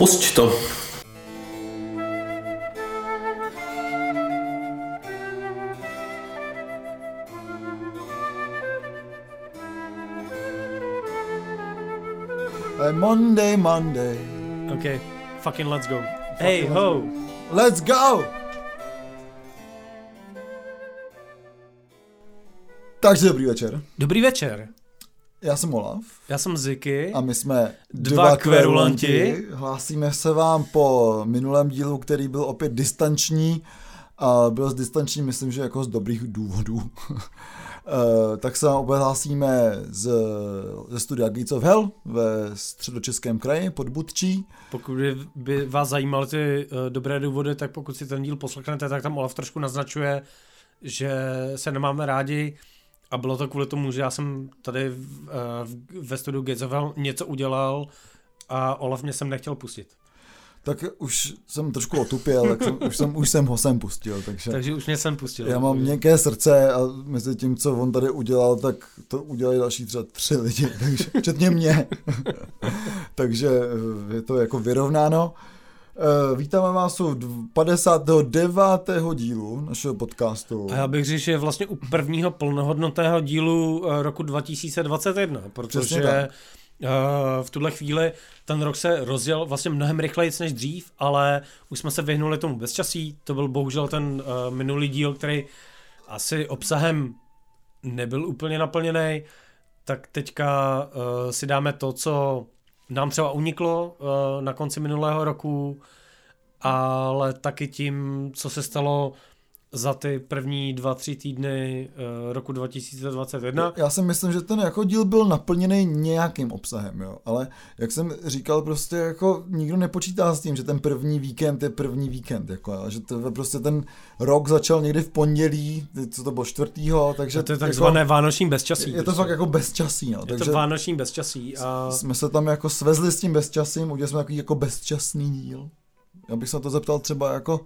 Pusť to. Monday. Okay, fucking let's go. Hey ho. Let's go! Takže dobrý večer. Dobrý večer. Já jsem Olaf. Já jsem Ziki. A my jsme dva kverulanti. Hlásíme se vám po minulém dílu, který byl opět distanční. A byl distanční, myslím, že jako z dobrých důvodů. Tak se vám opět hlásíme ze studia Geeks of Hell ve středočeském kraji pod Budčí. Pokud by vás zajímaly ty dobré důvody, tak pokud si ten díl poslechnete, tak tam Olaf trošku naznačuje, že se nemáme rádi. A bylo to kvůli tomu, že já jsem tady ve studiu Geeks of Hell něco udělal a Olaf mě sem nechtěl pustit. Tak už jsem trošku otupěl, tak jsem ho sem pustil. Takže už mě sem pustil. Já mám měkké srdce a mezi tím, co on tady udělal, tak to udělají další třeba 3 lidi, takže, včetně mě. Takže je to jako vyrovnáno. Vítáme vás u 59. dílu našeho podcastu. A já bych říct, že vlastně u prvního plnohodnotného dílu roku 2021, protože v tuhle chvíli ten rok se rozjel vlastně mnohem rychleji než dřív, ale už jsme se vyhnuli tomu bezčasí. To byl bohužel ten minulý díl, který asi obsahem nebyl úplně naplněný. Tak teďka si dáme to, co nám třeba uniklo na konci minulého roku, ale taky tím, co se stalo za ty první 2-3 týdny roku 2021. Já si myslím, že ten jako díl byl naplněný nějakým obsahem, jo, ale jak jsem říkal, prostě jako nikdo nepočítá s tím, že ten první víkend je první víkend, jako, že to prostě ten rok začal někdy v pondělí, co to bylo 4., takže to je takzvané jako vánoční bezčasí. Je to fakt jako bezčasí, no, takže to vánoční bezčasí a jsme se tam jako svezli s tím bezčasím, udělali jsme takový jako bezčasný díl. Já bych se na to zeptal třeba jako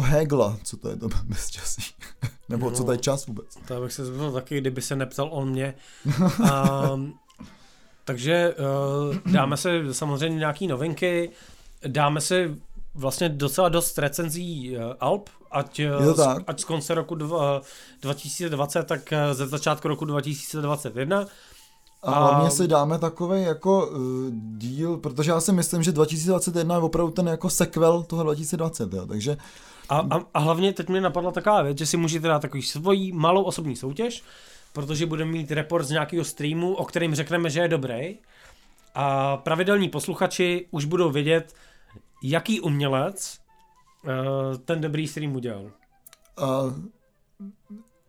Hegla, co to je to bezčasí, nebo co to je čas vůbec. To bych se zeptal taky, kdyby se neptal on mě. Takže dáme si samozřejmě nějaký novinky, dáme si vlastně docela dost recenzí alb, ať z konce roku 2020, tak ze začátku roku 2021. A hlavně si dáme takovej jako díl, protože já si myslím, že 2021 je opravdu ten jako sequel toho 2020, jo, takže. A hlavně teď mi napadla taková věc, že si můžete dát takový svoji malou osobní soutěž, protože budeme mít report z nějakého streamu, o kterém řekneme, že je dobrý. A pravidelní posluchači už budou vědět, jaký umělec ten dobrý stream udělal.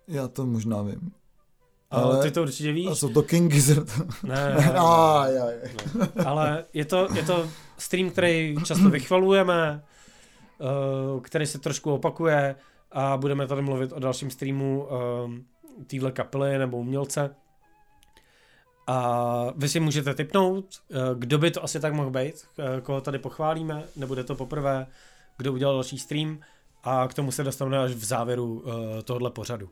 Já to možná vím. Ale ty to určitě víš. A jsou to King Gizzard. Ne. Ne. Ale je to stream, který často vychvalujeme, který se trošku opakuje a budeme tady mluvit o dalším streamu téhle kapely nebo umělce. A vy si můžete tipnout, kdo by to asi tak mohl být, koho tady pochválíme, nebude to poprvé, kdo udělal další stream a k tomu se dostaneme až v závěru tohohle pořadu.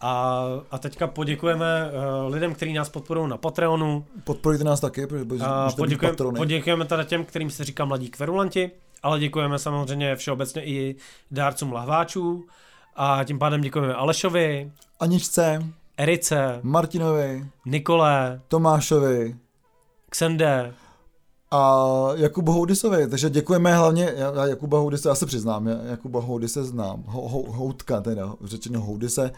A teďka poděkujeme lidem, kteří nás podporují na Patreonu. Podporujte nás taky, protože poděkujeme teda těm, kterým se říká Mladí kverulanti, ale děkujeme samozřejmě všeobecně i dárcům lahváčů a tím pádem děkujeme Alešovi, Aničce, Erice, Martinovi, Nikole, Tomášovi, Xende a Jakubu Houdisovi, takže děkujeme hlavně, já Jakuba Houdise, já se přiznám, Jakuba Houdise znám, Houtka teda, řečeno Houdise,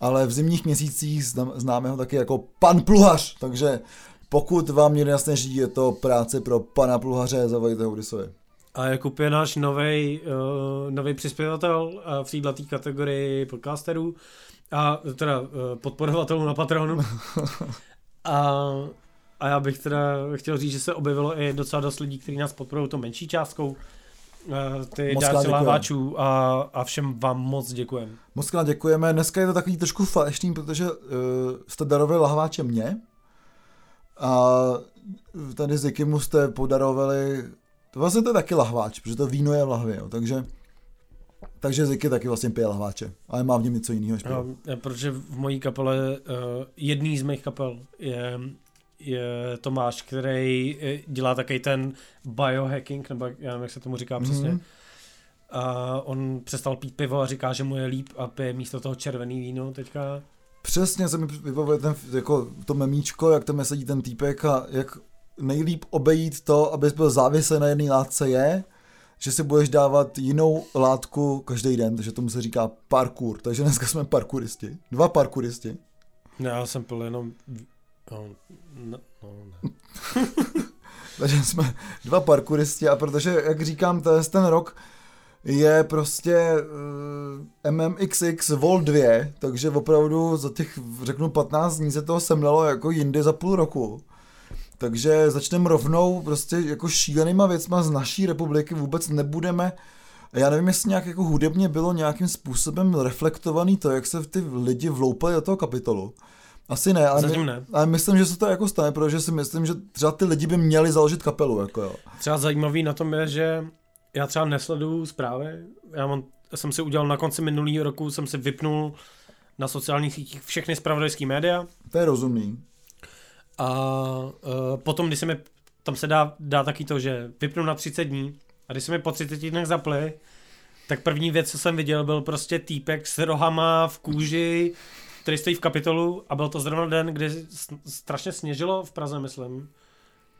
ale v zimních měsících známe ho taky jako pan Pluhař, takže pokud vám někdo jasně řídí, je to práce pro pana Pluhaře, zavolejte Houdisovi. A Jakub je náš novej přispěvatel v této kategorii podcasterů, a teda podporovatelů na Patreonu. A já bych teda chtěl říct, že se objevilo i docela dost lidí, kteří nás podporují to menší částkou. Ty dárci láváčů a všem vám moc děkujeme. Moc krát děkujeme. Dneska je to takový trošku falešný, protože jste darovali lahváče mě a tady Ziky mu jste podarovali, to vlastně to je taky lahváč, protože to víno je v lahvě, jo. Takže Ziky taky vlastně pije lahváče, ale má v něm něco jiného. Protože v mojí kapele, jedný z mých kapel je je Tomáš, který dělá takový ten biohacking, nebo já nevím, jak se tomu říká přesně. A on přestal pít pivo a říká, že mu je líp a pije místo toho červený víno teďka. Přesně se mi vybavuje ten, jako to memíčko, jak tam sedí ten týpek a jak nejlíp obejít to, abys byl závislý na jedné látce je, že si budeš dávat jinou látku každý den, takže tomu se říká parkour, takže dneska jsme parkouristi. Dva parkouristi. Já jsem pil jenom... No. Takže jsme dva parkouristi a protože, jak říkám, ten rok je prostě MMXX Vol 2, takže opravdu za těch, řeknu, 15 dní se toho semlelo jako jindy za půl roku. Takže začneme rovnou prostě jako šílenýma věcma z naší republiky, vůbec nebudeme, já nevím, jestli nějak jako hudebně bylo nějakým způsobem reflektovaný to, jak se ty lidi vloupali do toho Kapitolu. Asi ne, ale myslím, že se to jako stane, protože si myslím, že třeba ty lidi by měli založit kapelu, jako jo. Třeba zajímavý na tom je, že já třeba nesleduju zprávy, já jsem si udělal na konci minulého roku, jsem si vypnul na sociálních sítích všechny zpravodajský média. To je rozumný. A potom, když se mi, tam se dá taky to, že vypnu na 30 dní a když se mi po 30 dnech zapli, tak první věc, co jsem viděl, byl prostě týpek s rohama v kůži, který stojí v Kapitolu a byl to zrovna den, kdy strašně sněžilo v Praze, myslím.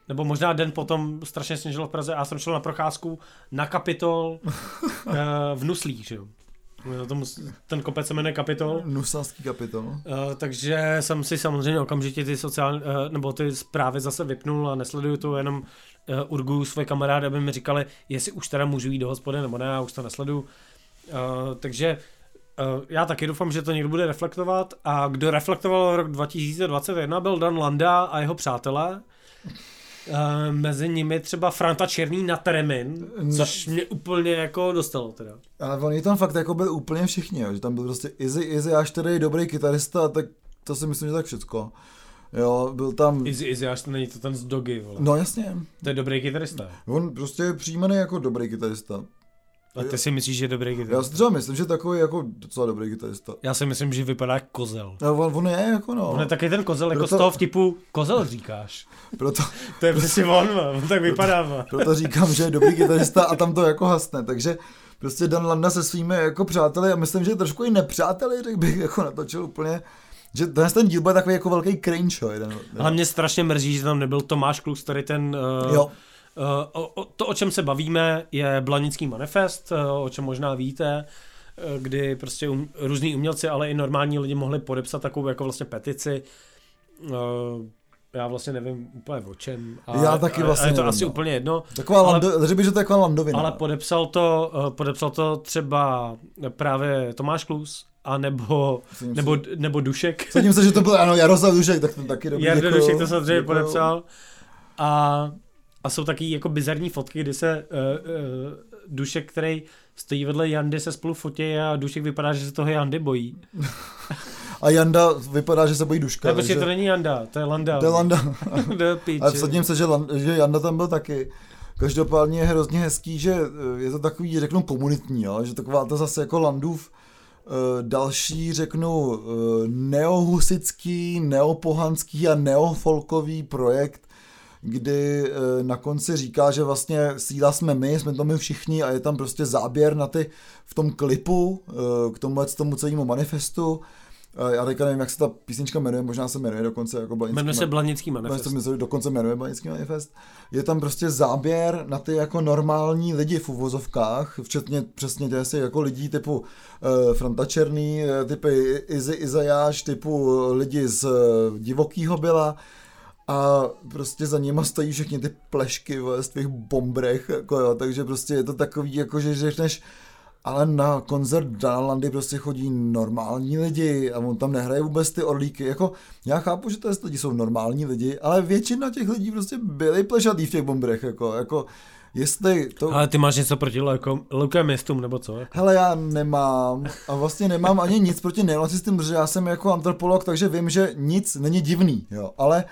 Nebo možná den potom strašně sněžilo v Praze a já jsem šel na procházku na Kapitol v Nuslích, že jo. Ten kopec se jmenuje Kapitol. Nuslský Kapitol. Takže jsem si samozřejmě okamžitě ty ty zprávy zase vypnul a nesleduju to, jenom urguju svoje kamarády, aby mi říkali, jestli už teda můžu jít do hospody nebo ne, já už to nesleduju. Takže já taky doufám, že to někdo bude reflektovat a kdo reflektoval rok 2021 byl Dan Landa a jeho přátelé. Mezi nimi třeba Franta Černý na Teremin, což mě úplně jako dostalo teda. Ale oni tam fakt jako byli úplně všichni, jo? Že tam byl prostě Izzy až tady dobrý kytarista, tak to si myslím, že tak všecko. Jo, byl tam... Izzy až to není to ten z Dogy, vole. No jasně. To je dobrý kytarista. On prostě je přijímaný jako dobrý kytarista. A ty si myslíš, že je dobrý kytarista? Já si třeba myslím, že takový jako docela dobrý kytarista. Já si myslím, že vypadá jako kozel. No, on je jako no. On je taky ten kozel, jako z toho vtipu kozel říkáš. To je přesně on tak vypadá. Proto říkám, že je dobrý kytarista a tam to jako hasne, takže prostě Dan Landa se svými jako přáteli a myslím, že trošku i nepřáteli, tak bych jako natočil úplně, že dnes ten díl byl takový jako velký cringe. Ale mě strašně mrzí, že tam nebyl Tomáš Klus, tady ten... To, o čem se bavíme, je Blanický manifest, o čem možná víte, kdy prostě různý umělci, ale i normální lidi mohli podepsat takovou jako vlastně petici. Já vlastně nevím úplně o čem. Já taky vlastně je to nevím, asi úplně jedno. Řekl bych, že to je taková landovina. Ale podepsal to třeba právě Tomáš Klus, a nebo Dušek. Sadím se, že to byl, ano, Jaroslav Dušek, tak ten taky dobrý. Jaroslav Dušek to samozřejmě podepsal. A jsou taky jako bizarní fotky, kdy se Dušek, který stojí vedle Jandy, se spolu fotí a Dušek vypadá, že se toho Jandy bojí. A Janda vypadá, že se bojí Duška. Ne, protože to není Janda, to je Landa. To je Landa. A vsadím se, že Janda tam byl taky. Každopádně je hrozně hezký, že je to takový, řeknu, komunitní, jo? Že taková to zase jako Landův další, řeknu, neohusický, neopohanský a neofolkový projekt, kdy na konci říká, že vlastně síla jsme to my všichni a je tam prostě záběr na ty v tom klipu k tomu celému manifestu. Já teďka nevím, jak se ta písnička jmenuje, možná se jmenuje dokonce jako Blanický manifest. Dokonce jmenuje Blanický manifest. Je tam prostě záběr na ty jako normální lidi v uvozovkách, včetně přesně těch jako lidí typu Franta Černý, typu Izzy Izajáš, typu lidi z Divokýho byla. A prostě za nima stojí všechny ty plešky z těch bombrech, jako jo, takže prostě je to takový, jako že řekneš, ale na koncert Dana Landy prostě chodí normální lidi a on tam nehraje vůbec ty orlíky, jako já chápu, že to lidi jsou normální lidi, ale většina těch lidí prostě byli plešatý v těch bombrech, jako jestli to... Ale ty máš něco proti leukemistům nebo co? Hele, já nemám a vlastně nemám ani nic proti neonacistům, protože já jsem jako antropolog, takže vím, že nic není divný, jo, ale...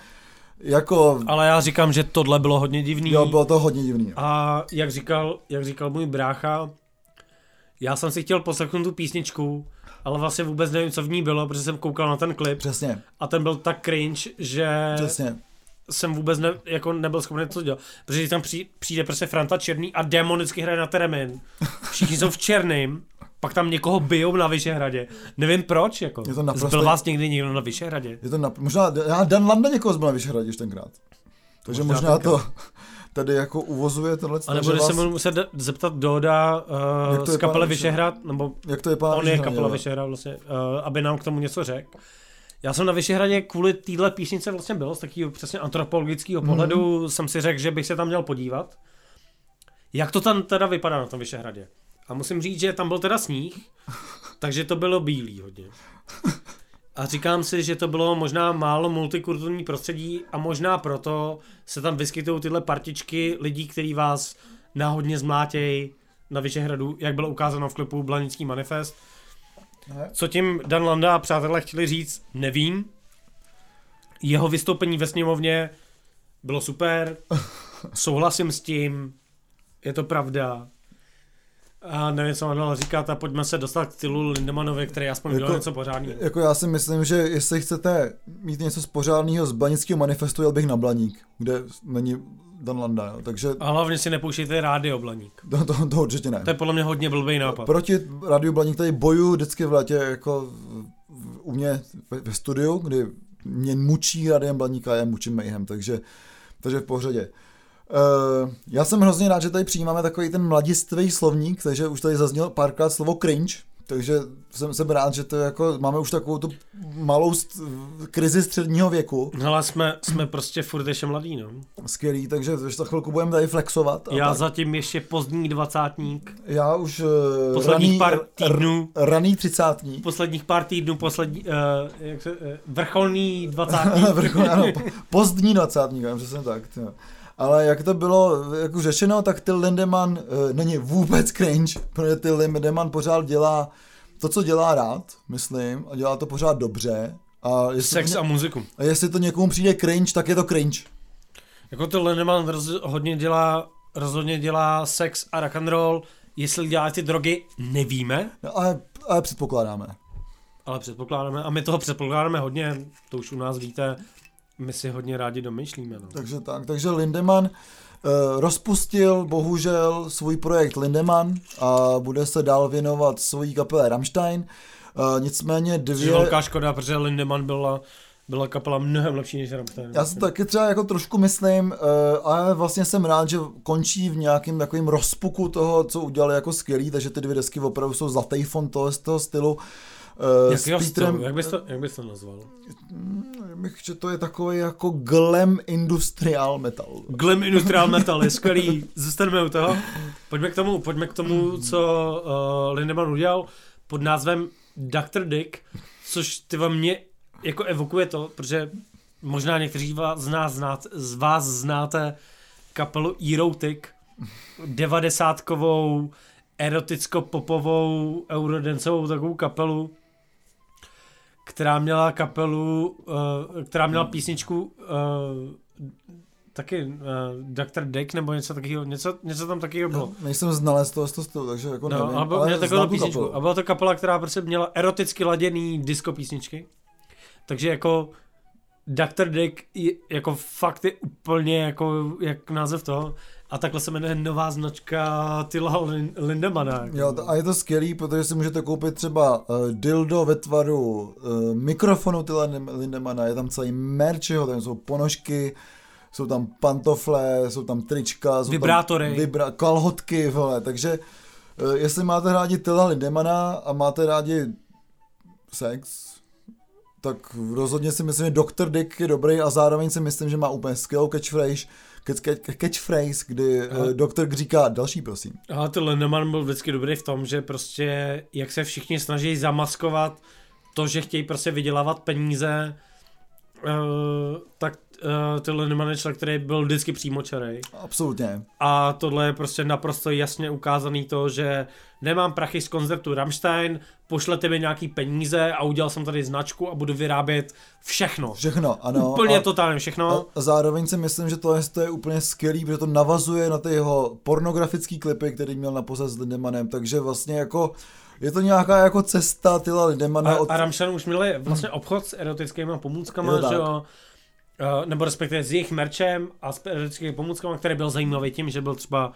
Jako... Ale já říkám, že tohle bylo hodně divný. Jo, bylo to hodně divný. A jak říkal můj brácha, já jsem si chtěl poslechnout tu písničku, ale vlastně vůbec nevím, co v ní bylo, protože jsem koukal na ten klip. Přesně. A ten byl tak cringe, že... Přesně. jsem vůbec nebyl schopný to dělat, protože tam přijde prostě Franta Černý a demonicky hraje na teremín. Všichni jsou v černým, pak tam někoho bijou na Vyšehradě. Nevím proč, jako. Zbyl vás někdy někdo na Vyšehradě? Je to možná Dan Landa někoho zbyl na Vyšehradě už tenkrát. Takže možná to tady jako uvozuje tohle. A nebo se muset zeptat Doda z kapely Vyšehrad, nebo jak to je on je kapela Vyšehrad vlastně, aby nám k tomu něco řekl. Já jsem na Vyšehradě kvůli téhle písnice vlastně byl, z takového přesně antropologického pohledu jsem si řekl, že bych se tam měl podívat. Jak to tam teda vypadá na tom Vyšehradě? A musím říct, že tam byl teda sníh, takže to bylo bílý hodně. A říkám si, že to bylo možná málo multikulturní prostředí a možná proto se tam vyskytují tyhle partičky lidí, kteří vás náhodně zmlátějí na Vyšehradu, jak bylo ukázáno v klipu Blanický manifest. Co tím Dan Landa a přátelé chtěli říct, nevím. Jeho vystoupení ve sněmovně bylo super, souhlasím s tím, je to pravda. A nevím, co Manuela říkat, a pojďme se dostat k Tillu Lindemanovi, který aspoň dělal něco pořádného. Jako já si myslím, že jestli chcete mít něco z pořádného z Blanického manifestu, jel bych na Blaník, kde není Dan Landa, jo. Takže... A hlavně si nepouštějte rádio Blaník. To určitě ne. To je podle mě hodně blbý nápad. Proti rádiu Blaník tady bojuju vždycky v létě, jako u mě ve studiu, kdy mě mučí rádiem Blaník a já mučím Mayhem, takže v pořadě. Já jsem hrozně rád, že tady přijímáme takový ten mladistvý slovník, takže už tady zazněl párkrát slovo cringe, takže jsem rád, že to jako máme už takovou tu malou krizi středního věku. Ale jsme prostě furt ještě mladí, no. Skvělý, takže za chvilku budeme tady flexovat. Já tak. Zatím ještě pozdní dvacátník. Já už raný třicátník. Posledních pár týdnů, vrcholný dvacátník. Pozdní dvacátník, já jsem tak, tě. Ale jak to bylo jako řešeno, tak Till Lindemann není vůbec cringe, protože Till Lindemann pořád dělá to, co dělá rád, myslím, a dělá to pořád dobře. A sex a muziku. A jestli to někomu přijde cringe, tak je to cringe. Jako Till Lindemann rozhodně dělá sex a rock and roll, jestli dělá ty drogy, nevíme. No, ale předpokládáme. A my toho předpokládáme hodně, to už u nás víte. My si hodně rádi domyšlíme. No. Takže Lindemann rozpustil bohužel svůj projekt Lindemann a bude se dál věnovat svojí kapele Rammstein. Nicméně dvě... Velká škoda, protože Lindemann byla kapela mnohem lepší než Rammstein. Já si taky třeba jako trošku myslím, ale vlastně jsem rád, že končí v nějakým takovým rozpuku toho, co udělali jako skvělý, takže ty dvě desky opravdu jsou zlatý fond toho stylu. Jak bys to nazval? Že to je takový jako glam industrial metal. Glam industrial metal je skvělý, zůstaneme u toho. Pojďme k tomu, co Lindemann udělal pod názvem Dr. Dick, což tyva mě jako evokuje to, protože možná někteří z vás znáte kapelu Erotic, 90kovou eroticko-popovou eurodancovou takovou kapelu, která měla písničku taky Dr. Dick nebo něco takového, něco tam takového bylo. Nejsem znalec toho stylu, takže jako nevím, ale měla takovou písničku. Kapelu. A byla to kapela, která prostě měla eroticky laděný disco písničky. Takže jako Dr. Dick je, jako fakt je úplně jako jak název toho. A takhle se jmenuje nová značka Tilla Lindemanna. Jo, a je to skvělý, protože si můžete koupit třeba dildo ve tvaru mikrofonu Tilla Lindemanna, je tam celý merch, tam jsou ponožky, jsou tam pantofle, jsou tam trička, jsou vibrátory, tam kalhotky, vole. Takže jestli máte rádi Tilla Lindemanna a máte rádi sex, tak rozhodně si myslím, že Dr. Dick je dobrý a zároveň si myslím, že má úplně skvělou catchphrase, kdy doktor říká další, prosím. Ale ten Lindemann byl vždycky dobrý v tom, že prostě jak se všichni snaží zamaskovat to, že chtějí prostě vydělávat peníze, tak ten Lindemann je člověk, který byl vždycky přímočarej. Absolutně. A tohle je prostě naprosto jasně ukázaný to, že nemám prachy z koncertu Rammstein, pošlete mi nějaký peníze a udělal jsem tady značku a budu vyrábět všechno. Všechno, ano. Úplně totálně všechno. A zároveň si myslím, že to je úplně skvělý, protože to navazuje na ty jeho pornografický klipy, který měl naposled s Lindemanem, takže vlastně jako je to nějaká jako cesta Tilla Lindemanna. A Rammstein už měli vlastně obchod s erotickými pomůckami, že jo. Nebo respektive s jejich merčem a s periodickými pomůckami, který byl zajímavý tím, že byl třeba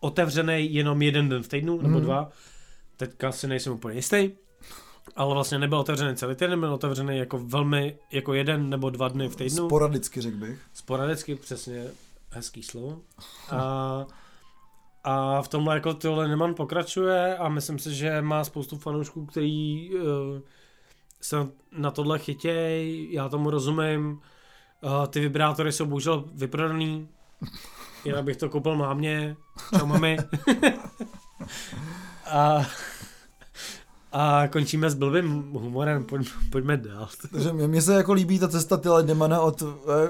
otevřený jenom jeden den v týdnu, nebo dva. Teďka si nejsem úplně jistý, ale vlastně nebyl otevřený celý týden, byl otevřený jako velmi, jako jeden nebo dva dny v týdnu. Sporadicky, řekl bych. Sporadicky, přesně, hezký slovo. A v tomhle jako Till Lindemann pokračuje a myslím si, že má spoustu fanoušků, který se na tohle chytěj, já tomu rozumím. Ty vibrátory jsou bohužel vyprodaný, jinak bych to koupil mámě, čau mami. A končíme s blbým humorem, pojďme dál. Takže mně se jako líbí ta cesta Tilla Demana od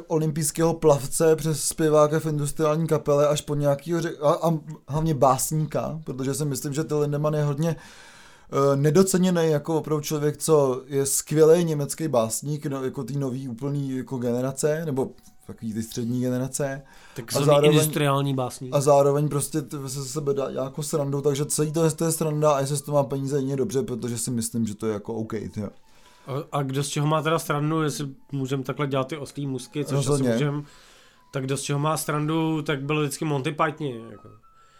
olympijského plavce přes zpěváka v industriální kapele až po nějakýho a hlavně básníka, protože si myslím, že Till Lindemann je hodně nedoceněný jako opravdu člověk, co je skvělý německý básník, no, jako ty nový úplný jako generace, nebo takový ty střední generace. Tak a zároveň industriální básník. A zároveň prostě se sebe dá jako srandou, takže celý to je sranda a jestli to má peníze jině dobře, protože si myslím, že to je jako OK. A kdo z čeho má teda srandu, jestli můžeme takhle dělat ty oslí musky, což asi můžeme, tak kdo z čeho má srandu, tak bylo vždycky Monty Pythoni. Jako.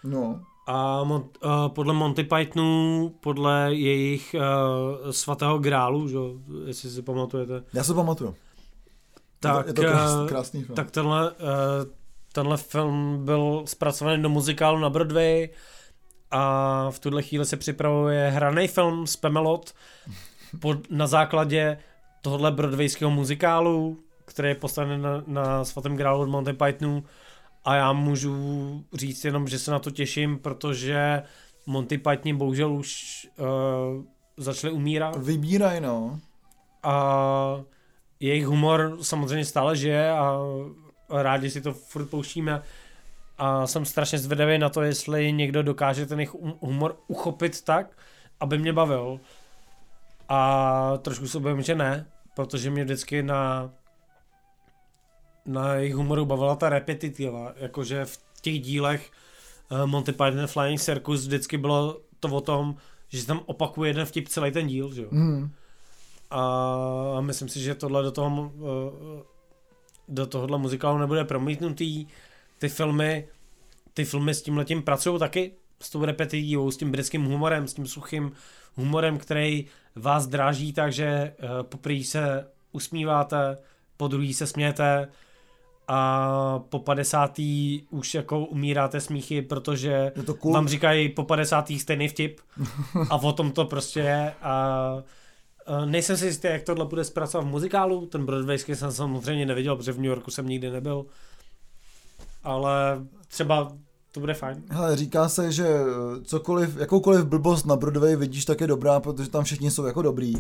No. A podle Monty Pythonu, podle jejich svatého grálu, že? Jestli si pamatujete. Já se pamatuju. Tak, je to krásný film. Tak tenhle film byl zpracovaný do muzikálu na Broadway a v tuhle chvíli se připravuje hraný film z Spamalot na základě tohle broadwayského muzikálu, který je postaven na svatém grálu od Monty Pythonu. A já můžu říct jenom, že se na to těším, protože Monty Python bohužel už začali umírat. Vybírají, no. A jejich humor samozřejmě stále žije a rádi si to furt pouštíme. A jsem strašně zvědavý na to, jestli někdo dokáže ten jejich humor uchopit tak, aby mě bavil. A trošku se bojím, že ne, protože mě vždycky na jejich humoru bavila ta repetitiva, jakože v těch dílech Monty Python Flying Circus vždycky bylo to o tom, že se tam opakuje jeden vtip celý ten díl, že jo. A myslím si, že tohle do tohohle muzikálu nebude promítnutý. Ty filmy s tímhletím pracují taky, s tou repetitivou, s tím britským humorem, s tím suchým humorem, který vás dráží, takže poprvé se usmíváte, po druhý se smějete a po 50. už jako umíráte smíchy, protože cool. Vám říkají po 50. stejný vtip a o tom to prostě je a nejsem si jistý, jak tohle bude zpracovat v muzikálu, ten broadwayský jsem samozřejmě neviděl, protože v New Yorku jsem nikdy nebyl, ale třeba to bude fajn. Hele, říká se, že jakoukoliv blbost na Broadway vidíš, tak je dobrá, protože tam všichni jsou jako dobrý.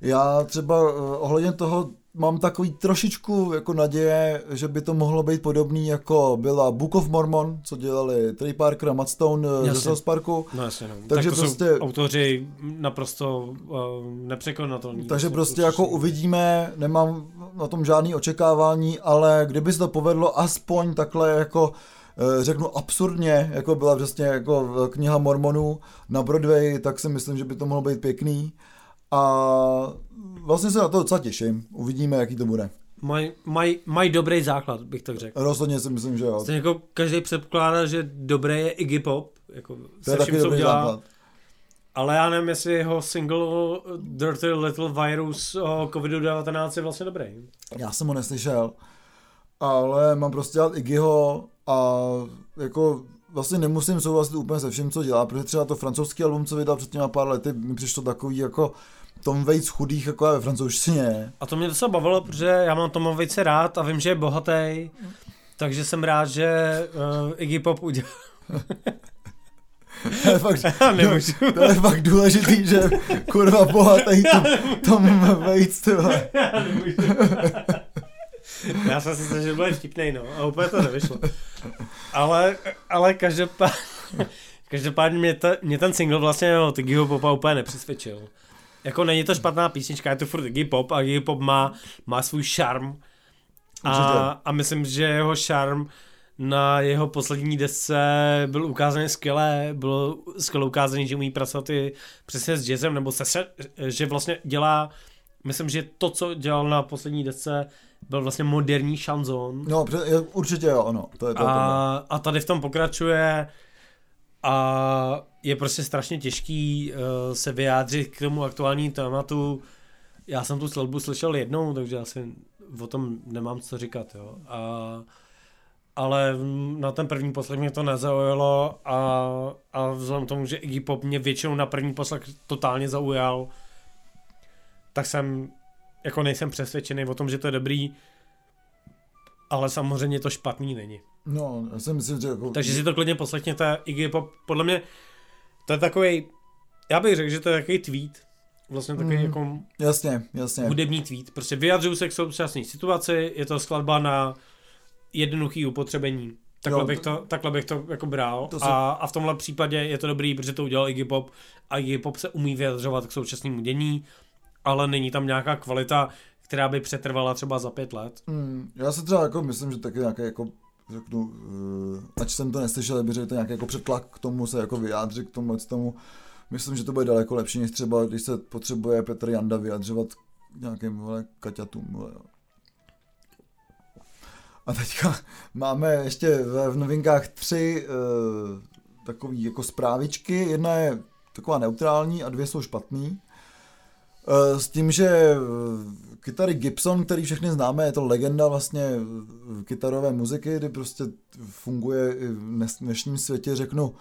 Já třeba ohledně toho mám takový trošičku jako naděje, že by to mohlo být podobný, jako byla Book of Mormon, co dělali Trey Parker a Matt Stone ze South Parku. No jasně, no. Takže tak to prostě jsou autoři naprosto nepřekonatelní. Takže prostě jako uvidíme, nemám na tom žádný očekávání, ale kdyby se to povedlo aspoň takhle jako řeknu absurdně, jako byla vlastně jako kniha Mormonů na Broadway, tak si myslím, že by to mohlo být pěkný. A vlastně se na to docela těším. Uvidíme, jaký to bude. Mají dobrý základ, bych tak řekl. Rozhodně si myslím, že jo. Vlastně jako každý předpokládá, že dobré je Iggy Pop. Jako to je taky dobrý základ. Ale já nevím, jestli jeho single Dirty Little Virus o COVID-19 je vlastně dobrý. Já jsem ho neslyšel, ale mám prostě dát Iggyho a jako vlastně nemusím souhlasit úplně se vším, co dělá, protože třeba to francouzský album, co vydal před těma pár lety, mi přišlo takový jako Tom Waits chudých, jako ve francouzštině. A to mě docela bavilo, protože já mám Toma Waitse rád a vím, že je bohatý, takže jsem rád, že Iggy Pop udělal. To je fakt důležitý, že kurva bohatý Tom Waits, tyhle. Já jsem si myslel, že byl vtipnej, no, a úplně to nevyšlo. Ale každopádně mě ten single vlastně od Iggyho Popa úplně nepřesvědčil. Jako není to špatná písnička, je to furt Iggy Pop a Iggy Pop má svůj šarm. A myslím, že jeho šarm na jeho poslední desce byl ukázaný skvěle. Bylo skvěle ukázaný, že umí pracovat i přesně s jazzem, nebo že vlastně dělá, myslím, že to, co dělal na poslední desce, byl vlastně moderní šanzón. No, určitě jo, ano. To je to a tady v tom pokračuje a je prostě strašně těžký se vyjádřit k tomu aktuálnímu tématu. Já jsem tu skladbu slyšel jednou, takže asi o tom nemám co říkat, jo. Ale na ten první poslech mě to nezaujalo a vzhledem k tomu, že Iggy Pop mě většinou na první poslech totálně zaujal, tak jsem, jako nejsem přesvědčený o tom, že to je dobrý, ale samozřejmě to špatný není. No, já si myslím, že... Takže si to klidně poslechněte, Iggy Pop, podle mě to je takovej, já bych řekl, že to je takový tweet, vlastně takový jako... Jasně, jasně. Hudební tweet, prostě vyjadřuju se k současné situaci, je to skladba na... jednoduchý upotřebení. Takhle, jo, bych to jako bral to se... a v tomhle případě je to dobrý, protože to udělal Iggy Pop a Iggy Pop se umí vyjadřovat k současnému dění, ale není tam nějaká kvalita, která by přetrvala třeba za 5 let. Já se třeba jako myslím, že taky nějaké jako řeknu, ač jsem to neslyšel, bych řekl, to nějaký jako přetlak k tomu se jako vyjádřit k tomu. Myslím, že to bude daleko lepší, než třeba když se potřebuje Petr Janda vyjadřovat k nějakým kaťatům. A teďka máme ještě v novinkách 3 takový jako zprávičky. Jedna je taková neutrální a 2 jsou špatný. S tím, že kytary Gibson, který všechny známe, je to legenda vlastně kytarové muziky, kdy prostě funguje i v dnešním světě, řeknu,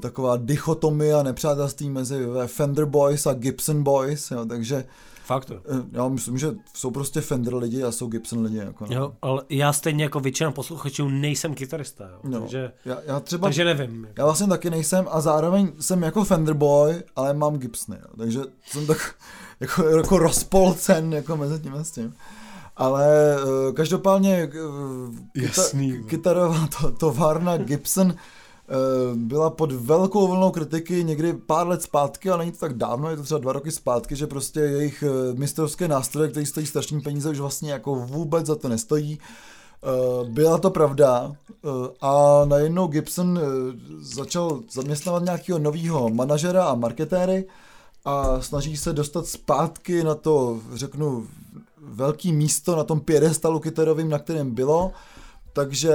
taková dichotomia nepřátelství mezi Fender Boys a Gibson Boys, jo, takže... Fakt. Já myslím, že jsou prostě Fender lidi a jsou Gibson lidi. Jako, no. Jo, ale já stejně jako většina posluchačů nejsem kytarista, jo, no, takže, já třeba, takže nevím. Jako. Já vlastně taky nejsem a zároveň jsem jako Fender Boy, ale mám Gibsony, jo, takže jsem tak jako rozpolcen jako mezi tím a s tím. Ale každopádně kytarová továrna Gibson byla pod velkou vlnou kritiky někdy pár let zpátky, ale není to tak dávno, je to třeba 2 roky zpátky, že prostě jejich mistrovské nástroje, které stojí strašný peníze, už vlastně jako vůbec za to nestojí. Byla to pravda a najednou Gibson začal zaměstnávat nějakého nového manažera a marketéry a snaží se dostat zpátky na to, řeknu, velký místo na tom piedestalu kytarovým, na kterém bylo. Takže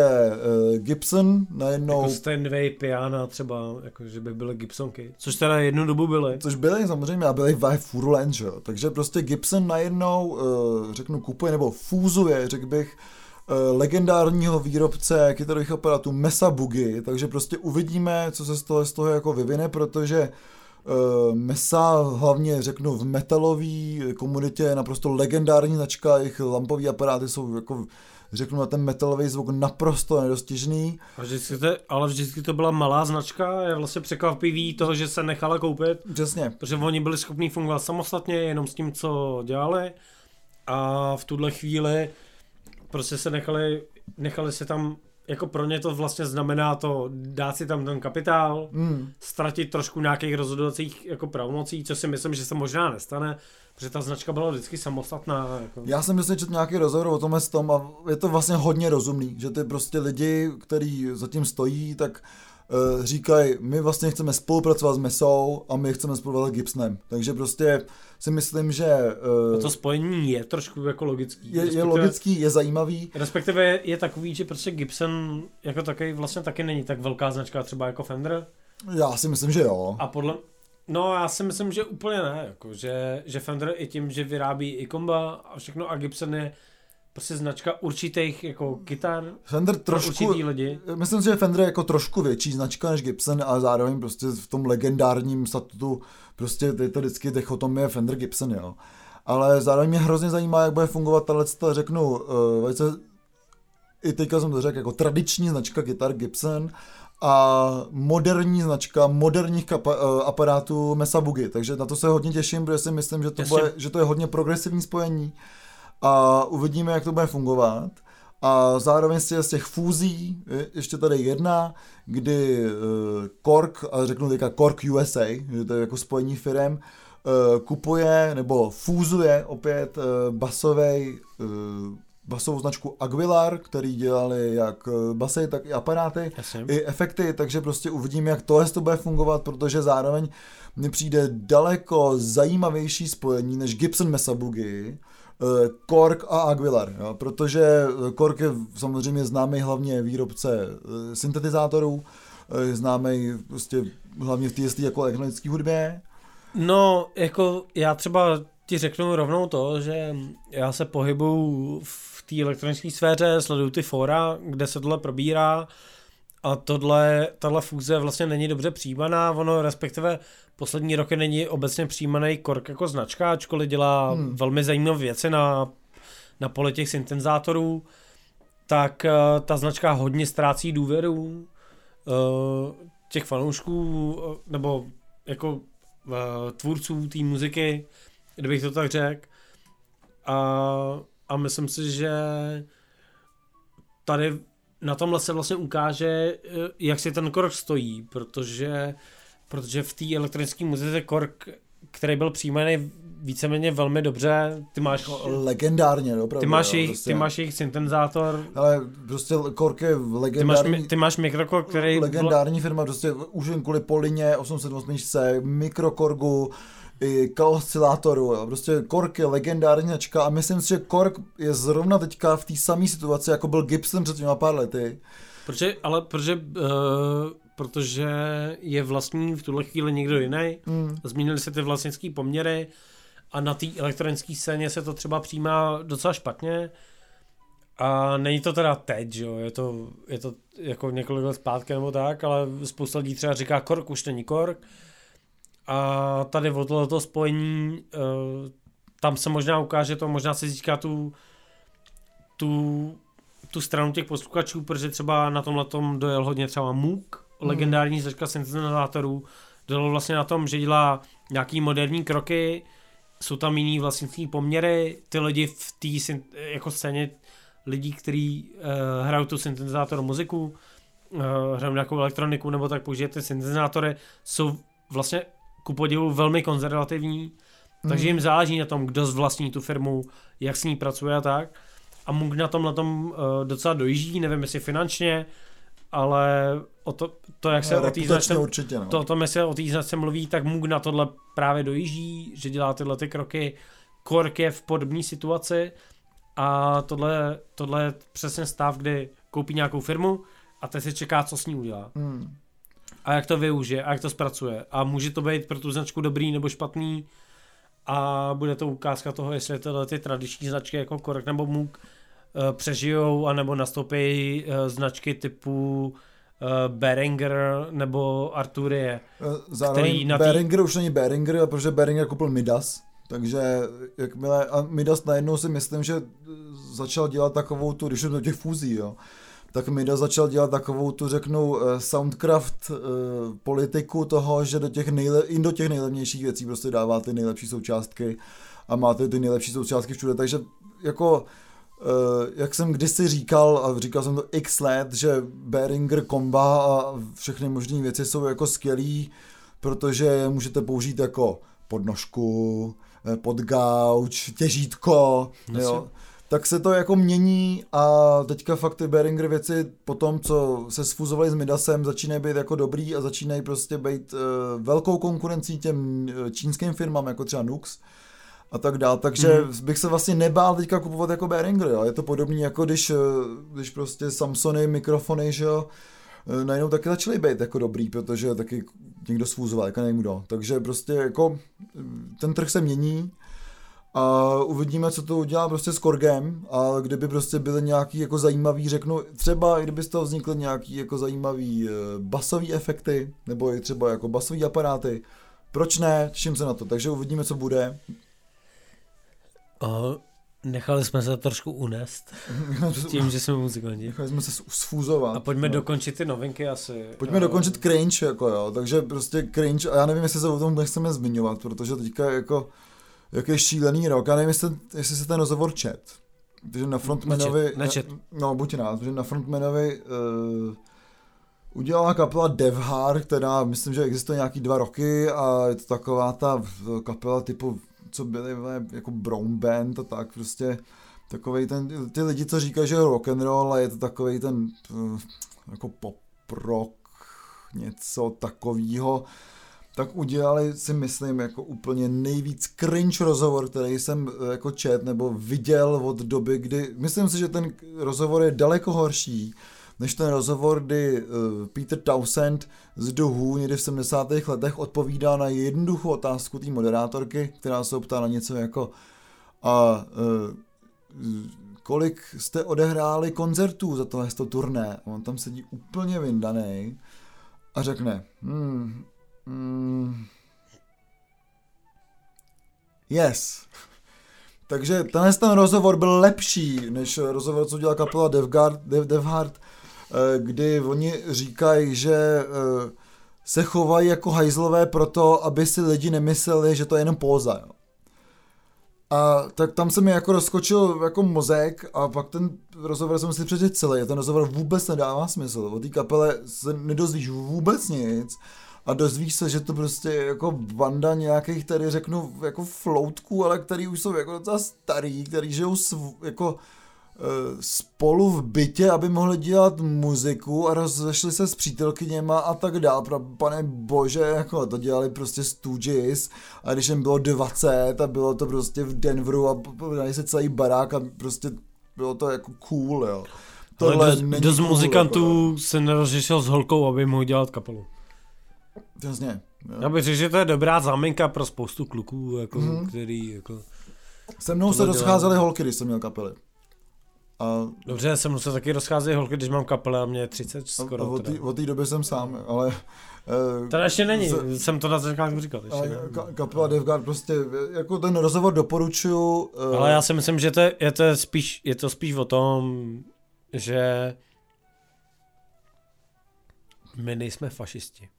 Gibson najednou... Jako Steinway, piana třeba, jako že by byly Gibsonky, což teda jednu dobu byly. Což byly samozřejmě, a byly v Furland, že jo. Takže prostě Gibson najednou, řeknu, kupuje nebo fúzuje, řekl bych, legendárního výrobce kytarových aparátů Mesa Boogie, takže prostě uvidíme, co se z toho jako vyvine, protože Mesa hlavně, řeknu, v metalové komunitě je naprosto legendární značka, jejich lampový aparáty jsou jako... Řeknu na ten metalový zvuk naprosto nedostižný. Ale vždycky to byla malá značka, je vlastně překvapivý toho, že se nechala koupit. Přesně. Protože oni byli schopní fungovat samostatně, jenom s tím, co dělali. A v tuhle chvíli prostě se nechali se tam, jako pro ně to vlastně znamená to dát si tam ten kapitál, ztratit trošku nějakých rozhodovacích jako pravomocí, co si myslím, že se možná nestane. Protože ta značka byla vždycky samostatná. Jako. Já jsem vlastně četl nějaký rozhovor o tomhle s tom a je to vlastně hodně rozumný, že ty prostě lidi, kteří za tím stojí, tak říkají, my vlastně chceme spolupracovat s Mesou a my chceme spolupracovat s Gibsonem. Takže prostě si myslím, že... To spojení je trošku jako logický. Je logický, je zajímavý. Respektive je takový, že prostě Gibson jako takový vlastně taky není tak velká značka třeba jako Fender. Já si myslím, že jo. A podle... No já si myslím, že úplně ne, jako, že Fender i tím, že vyrábí i komba a všechno a Gibson je prostě značka určitých jako kytar, Fender trošku, lidi. Myslím si, že Fender je jako trošku větší značka než Gibson, ale zároveň prostě v tom legendárním statutu prostě je to vždycky dichotomie Fender Gibson, jo. Ale zároveň mě hrozně zajímá, jak bude fungovat tato, řeknu, velice, i teďka jsem to řekl, jako tradiční značka kytar Gibson, a moderní značka moderních aparátů Mesa Boogie, takže na to se hodně těším, protože si myslím, že to je hodně progresivní spojení a uvidíme, jak to bude fungovat. A zároveň z těch fúzí ještě tady jedna, kdy Korg, a řeknu teďka Korg USA, že to je jako spojení firem, kupuje nebo fúzuje opět basovou značku Aguilar, který dělali jak basy, tak i aparáty, i efekty, takže prostě uvidíme, jak tohle to bude fungovat, protože zároveň mi přijde daleko zajímavější spojení než Gibson Mesa Boogie, Korg a Aguilar, jo, protože Korg je samozřejmě známý hlavně výrobce syntetizátorů, známý prostě hlavně v té jako elektronické hudbě. No, jako já třeba ti řeknu rovnou to, že já se pohybuju v té elektronické sféře, sleduju ty fóra, kde se tohle probírá a tahle fúze vlastně není dobře přijímaná, ono respektive poslední roky není obecně přijímaný Korg jako značka, ačkoliv dělá velmi zajímavé věci na poli těch syntezátorů, tak ta značka hodně ztrácí důvěru těch fanoušků, nebo jako tvůrců té muziky, kdybych to tak řekl. A myslím si, že tady na tomhle se vlastně ukáže, jak si ten Korg stojí, protože v té elektronické muzice Korg, který byl přijímaný víceméně velmi dobře, ty máš... Legendárně, opravdu. Ty máš jejich syntezátor. Ale prostě Korg je legendární... Ty máš mikrokorg, který... Legendární firma, prostě už jen kvůli Polině, 808C, mikrokorgu, i kaoscilátoru, prostě Korg je legendární značka a myslím si, že Korg je zrovna teďka v té samé situaci, jako byl Gibson před těma pár lety. Protože je vlastní v tuhle chvíli někdo jiný, změnily se ty vlastnické poměry a na té elektronické scéně se to třeba přijímá docela špatně a není to teda teď, jo? Je to jako několik let zpátky nebo tak, ale spousta lidí třeba říká Korg, už není Korg a tady od tohoto spojení tam se možná ukáže to, možná se získá tu stranu těch posluchačů, protože třeba na tomhletom dojel hodně třeba Moog, legendární značka syntezátorů, dojel vlastně na tom, že dělá nějaký moderní kroky, jsou tam jiný vlastnické poměry, ty lidi v té jako scéně lidí, kteří hrajou tu syntezátor muziku, hrajou nějakou elektroniku nebo tak použije ty syntezátory, jsou vlastně ku podivu velmi konzervativní, takže jim záleží na tom, kdo zvlastní tu firmu, jak s ní pracuje a tak. A Moog na tom docela dojíždí, nevím jestli finančně, ale o té značce mluví, tak Moog na tohle právě dojíždí, že dělá tyhle ty kroky. Korg je v podobné situaci a tohle je přesně stav, kdy koupí nějakou firmu a teď se čeká, co s ní udělá. A jak to využije a jak to zpracuje. A může to být pro tu značku dobrý nebo špatný a bude to ukázka toho, jestli tyhle ty tradiční značky jako Korg nebo Moog přežijou, anebo nastoupí značky typu Behringer nebo Arturie. Zároveň Behringer už není Behringer, protože Behringer koupil Midas, takže jakmile a Midas najednou si myslím, že začal dělat takovou tu, když do těch fúzí, jo, tak Midas začal dělat takovou tu, řeknu, Soundcraft politiku toho, že do těch nejlevnějších věcí prostě dává ty nejlepší součástky a máte ty nejlepší součástky všude, takže jako jak jsem kdysi říkal, a říkal jsem to x let, že Behringer komba a všechny možné věci jsou jako skvělý, protože můžete použít jako podnožku, pod gauč, těžítko, jo. Tak se to jako mění a teďka fakt ty Behringer věci po tom, co se sfuzovali s Midasem, začínají být jako dobrý a začínají prostě být velkou konkurencí těm čínským firmám, jako třeba Nux a tak dál, takže bych se vlastně nebál teďka kupovat jako Behringer, jo. Je to podobný jako když prostě Samsony, mikrofony, že jo, najednou taky začaly být jako dobrý, protože taky někdo sfuzoval, jako nevím kdo, takže prostě jako ten trh se mění. A uvidíme, co to udělá prostě s Korgem a kdyby prostě byly nějaký jako zajímavý, řeknu, třeba kdyby z toho vznikly nějaký jako zajímavý basový efekty, nebo i třeba jako basový aparáty, proč ne, těším se na to, takže uvidíme, co bude. Nechali jsme se trošku unést tím, že jsme muzikanti. Nechali jsme se sfúzovat. A pojďme dokončit ty novinky asi. Pojďme dokončit cringe, jako jo, takže prostě cringe a já nevím, jestli se o tom nechceme zmiňovat, protože teďka jako... Jaký šílený rok, já nevím, jestli se ten rozhovor čet, protože na Frontmanovi, no buď rád, protože na Frontmanovi udělala kapela Devhar, která myslím, že existuje nějaký 2 roky a je to taková ta kapela typu, co byly jako Brown Band a tak prostě takovej ten, ty lidi, co říkají, že je rock'n'roll a je to takovej ten jako pop rock, něco takovýho. tak udělali, si myslím, jako úplně nejvíc cringe rozhovor, který jsem jako čet nebo viděl od doby, kdy, myslím si, že ten rozhovor je daleko horší, než ten rozhovor, kdy Peter Townsend z Dohu někdy v 70. letech odpovídal na jednoduchou otázku té moderátorky, která se ptá na něco jako a kolik jste odehráli koncertů za tohle turné. On tam sedí úplně vyndanej a řekne yes. Takže ten rozhovor byl lepší než rozhovor, co dělala kapela Death Heart, kdy oni říkají, že se chovají jako hajzlové proto, aby si lidi nemysleli, že to je jenom póza. Jo. A tak tam se mi jako rozkočil jako mozek a pak ten rozhovor jsem si přečetl celý. Ten rozhovor vůbec nedává smysl. O té kapele se nedozvíš vůbec nic a dozvíš se, že to prostě je jako banda nějakých, tady řeknu, jako floutků, ale který už jsou jako docela starý, který žijou spolu v bytě, aby mohli dělat muziku a rozešli se s přítelkyněma a tak dál. Pane bože, jako to dělali prostě Stooges a když jim bylo 20 a bylo to prostě v Denveru a dali se celý barák a prostě bylo to jako cool, jo. Tohle není dost cool, muzikantů jako, se nerozřešil s holkou, aby mohl dělat kapelu. Jasně. Jo. Já bych řekl, že to je dobrá záminka pro spoustu kluků, jako, který jako... Se mnou se rozcházely holky, když jsem měl kapely. A... Dobře, se mnou se taky rozcházejí holky, když mám kapele a mě je 30 skoro. Od té doby jsem sám, ale... Tady ještě není, jsem to na začátku říkal. Kapela Death Guard prostě, jako ten rozhovor doporučuju. Ale já si myslím, že to je spíš o tom, že my nejsme fašisti.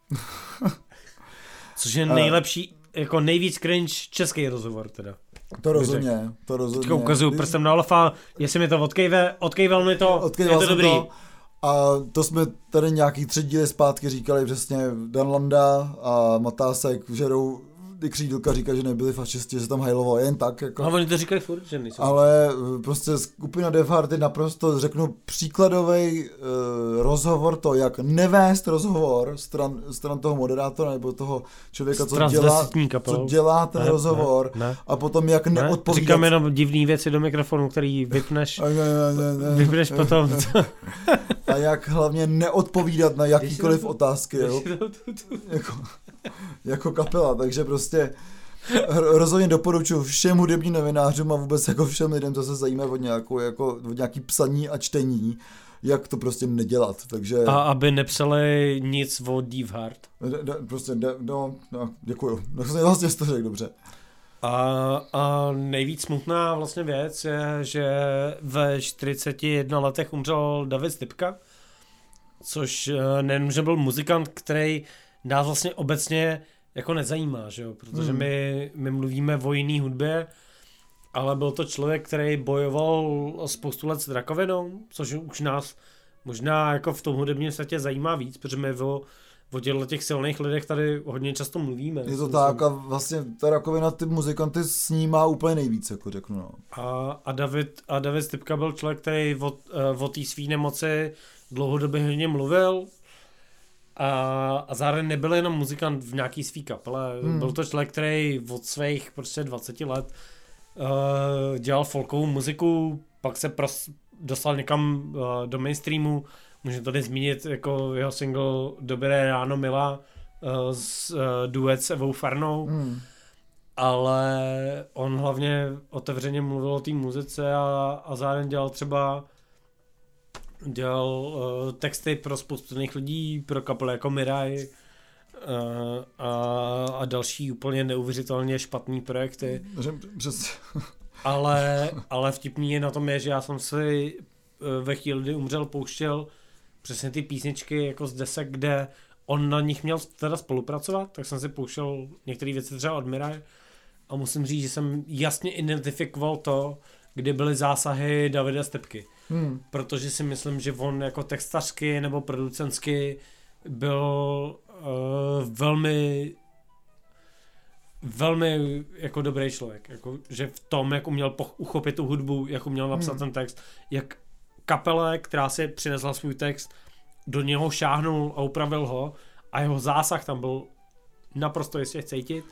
Což je nejlepší, jako nejvíc cringe český rozhovor teda. To rozhodně. Teďka ukazuju prstem na Olafa, jestli mi to odkejvel mi to, odkejval je to dobrý. To, a to jsme tady nějaký 3 díly zpátky říkali přesně, Dan Landa a Matásek žerou, i Křídlka říká, že nebyli fašisti, že se tam hajlovalo jen tak. Jako. Ale oni to říkají furt, že nejsou. Ale prostě skupina Death Heart je naprosto, řeknu, příkladový rozhovor, to jak nevést rozhovor stran toho moderátora nebo toho člověka, co dělá ten rozhovor ne. A potom jak neodpovídat. Říkám jenom divný věci do mikrofonu, který vypneš, vypneš potom. A jak hlavně neodpovídat na jakýkoliv otázky. Jo? Jako kapela, takže prostě rozhodně doporučuji všem hudebním novinářům a vůbec jako všem lidem, co se zajímá od nějaký psaní a čtení, jak to prostě nedělat, takže... A aby nepsali nic o Death Heart. Děkuju, vlastně jsi to řekl dobře. A nejvíc smutná vlastně věc je, že ve 41 letech umřel David Stypka, což nejenom, že byl muzikant, který nás vlastně obecně jako nezajímá, že jo? Protože my mluvíme o jiný hudbě, ale byl to člověk, který bojoval spoustu let s rakovinou, což už nás možná jako v tom hudebním světě zajímá víc, protože my o těch silných lidech tady hodně často mluvíme. Je to tak a vlastně ta rakovina ty muzikanty snímá úplně nejvíc, jako řeknu. No. A David Stypka byl člověk, který o té svý nemoci dlouhodobě hodně mluvil, a zároveň nebyl jenom muzikant v nějaký svý kapele, byl to člověk, který od svých prostě 20 let dělal folkovou muziku, pak se dostal někam do mainstreamu, můžeme tady zmínit jako jeho single Dobré ráno Mila z duet s Evou Farnou, ale on hlavně otevřeně mluvil o té muzice a zároveň dělal třeba texty pro spoustu jiných lidí, pro kapely jako Mirai a další úplně neuvěřitelně špatný projekty. Ale vtipný je na tom je, že já jsem si ve chvíli, kdy umřel, pouštěl přesně ty písničky jako z desek, kde on na nich měl teda spolupracovat, tak jsem si pouštěl některé věci třeba od Mirai a musím říct, že jsem jasně identifikoval to, kde byly zásahy Davida Stypky. Protože si myslím, že on jako textařsky nebo producentsky byl velmi jako dobrý člověk. Jako, že v tom, jak uměl uchopit tu hudbu, jak uměl napsat ten text, jak kapele, která si přinesla svůj text, do něho šáhnul a upravil ho a jeho zásah tam byl naprosto jistě cítit,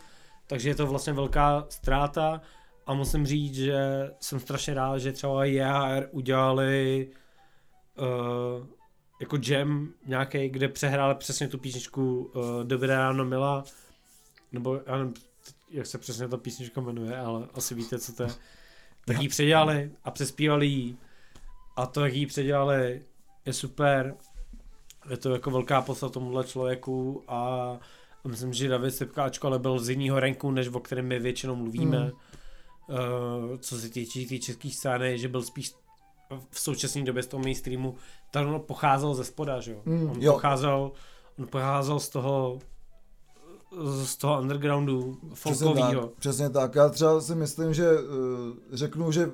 takže je to vlastně velká ztráta a musím říct, že jsem strašně rád, že třeba JHR udělali jako jam nějaký, kde přehráli přesně tu písničku Dobré ráno Mila, nebo já nevím, jak se přesně ta písnička jmenuje, ale asi víte, co to je. Tak ji předělali a přespívali ji a to, jak ji předělali, je super. Je to jako velká posla tomuhle člověku a myslím, že David Sepkáčko ale byl z jiného ranku, než o kterém my většinou mluvíme. Co se týče té české scény, že byl spíš v současné době z toho mainstreamu, tak on pocházel ze spoda, že jo? On pocházel z toho undergroundu folkovýho. Přesně tak. Já třeba si myslím, že řeknu, že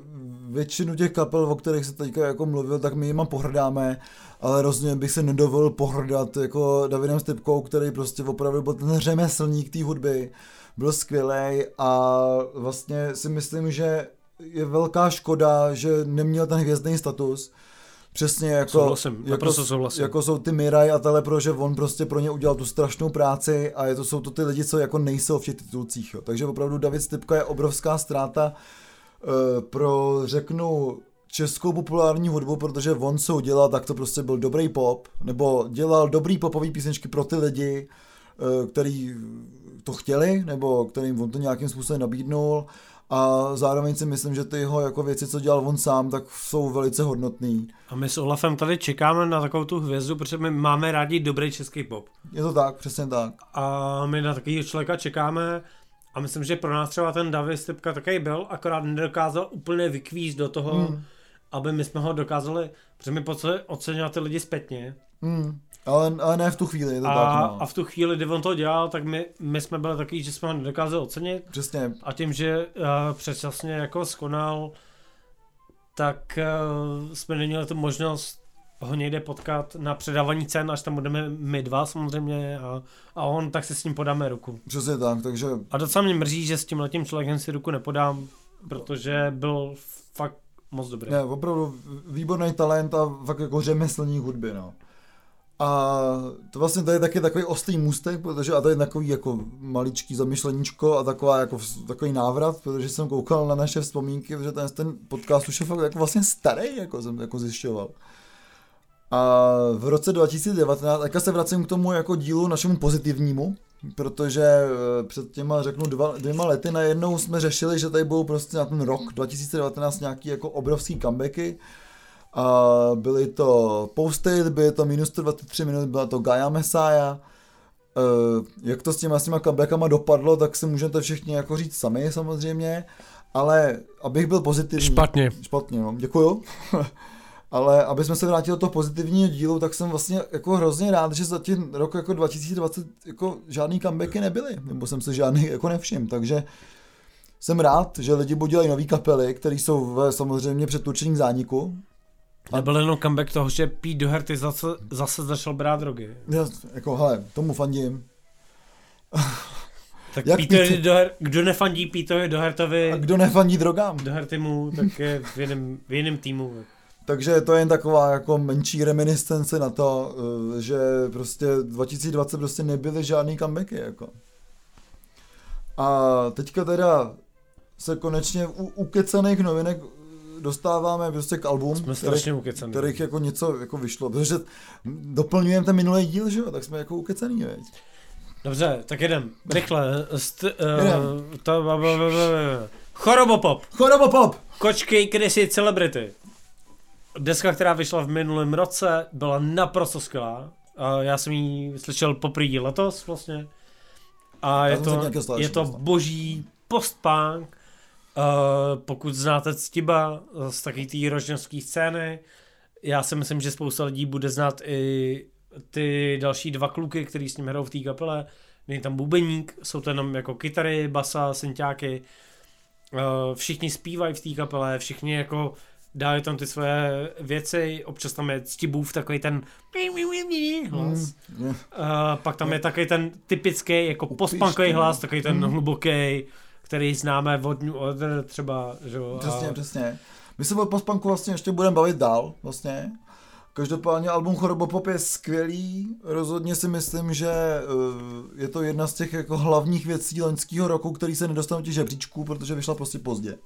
většinu těch kapel, o kterých se teďka jako mluvil, tak my jima pohrdáme, ale rozhodně bych se nedovolil pohrdat jako Davidem Stepkou, který prostě opravdu byl ten řemeslník té hudby. Byl skvělej a vlastně si myslím, že je velká škoda, že neměl ten hvězdný status. Přesně jako jsou ty Miraj a tahle, protože on prostě pro ně udělal tu strašnou práci a jsou to ty lidi, co jako nejsou v těch titulcích. Jo. Takže opravdu David Stepka je obrovská ztráta pro, řeknu, českou populární hudbu, protože on co dělal, tak to prostě byl dobrý pop, nebo dělal dobrý popový písničky pro ty lidi, který to chtěli, nebo kterým on to nějakým způsobem nabídnul. A zároveň si myslím, že ty jeho jako věci, co dělal on sám, tak jsou velice hodnotný. A my s Olafem tady čekáme na takovou tu hvězdu, protože my máme rádi dobrý český pop. Je to tak, přesně tak. A my na takového člověka čekáme a myslím, že pro nás třeba ten David Stepka takový byl, akorát nedokázal úplně vykvíst do toho, aby my jsme ho dokázali, protože my potřebujeme oceňovat ty lidi zpětně. Ale ne v tu chvíli, je to tak, no. A v tu chvíli, kdy on to dělal, tak my jsme byli takový, že jsme ho nedokázali ocenit. Přesně. A tím, že předčasně jako skonal, tak jsme neměli tu možnost ho někde potkat na předávání cen, až tam budeme my dva samozřejmě a on, tak si s ním podáme ruku. Přesně tak, takže... A docela mě mrzí, že s tímhletím člověkem si ruku nepodám, protože byl fakt moc dobrý. Ne, opravdu výborný talent a fakt jako řemeslní hudby, no. A to vlastně tady taky takový ostrý můstek, protože a tady takový jako maličký zamyšleníčko a takový návrat, protože jsem koukal na naše vzpomínky, protože ten podcast už je fakt jako vlastně starý, jako jsem jako zjišťoval. A v roce 2019, teďka se vracím k tomu jako dílu našemu pozitivnímu, protože před těma, řeknu, dvěma lety najednou jsme řešili, že tady budou prostě na ten rok 2019 nějaký jako obrovský comebacky. A byly to Post-it, byly to minus 123 minut, byla to Gaia Messiah. Jak to s těma comebackama dopadlo, tak si můžete všichni jako říct sami samozřejmě, ale abych byl pozitivní... Špatně, no, děkuju. Ale aby jsme se vrátili do toho pozitivního dílu, tak jsem vlastně jako hrozně rád, že za ten rok jako 2020 jako žádný comebacky nebyly, nebo jsem se žádný jako nevšiml, takže... Jsem rád, že lidi dělají nový kapely, které jsou samozřejmě předurčený k zániku. A byl jenom comeback toho, že Pete Doherty zase začal brát drogy. Já, jako hele, tomu fandím. Tak kdo nefandí Pete Dohertovi... A kdo nefandí drogám. Doherty mu, tak je v jiném týmu. Takže to je jen taková jako menší reminiscence na to, že prostě 2020 prostě nebyly žádný comebacky jako. A teďka teda se konečně ukecených novinek dostáváme prostě k album, kterých jako něco jako vyšlo, protože doplňujeme ten minulý díl, že jo, tak jsme jako ukecený, veď. Dobře, tak jedem, rychle, Chorobopop! Kočky, krysy, celebrity. Deska, která vyšla v minulém roce, byla naprosto skvělá, já jsem ji slyšel poprvé letos vlastně. A je to boží postpunk, pokud znáte Ctiba z taky té rožňovské scény. Já si myslím, že spousta lidí bude znát i ty další dva kluky, který s ním hrajou v té kapele. Není tam bubeník, jsou to jenom jako kytary, basa, synťáky. Všichni zpívají v té kapele, všichni jako dávají tam ty své věci, občas tam je Ctibův takový ten hlas. Pak tam je takový ten typický jako postpunkový hlas, takový ten hluboký, který známe od New Order třeba, že jo. Přesně. My se o postpunku vlastně ještě budeme bavit dál, vlastně. Každopádně album Chorobopop je skvělý, rozhodně si myslím, že je to jedna z těch jako hlavních věcí loňského roku, který se nedostane těch žebříčků, protože vyšla prostě pozdě.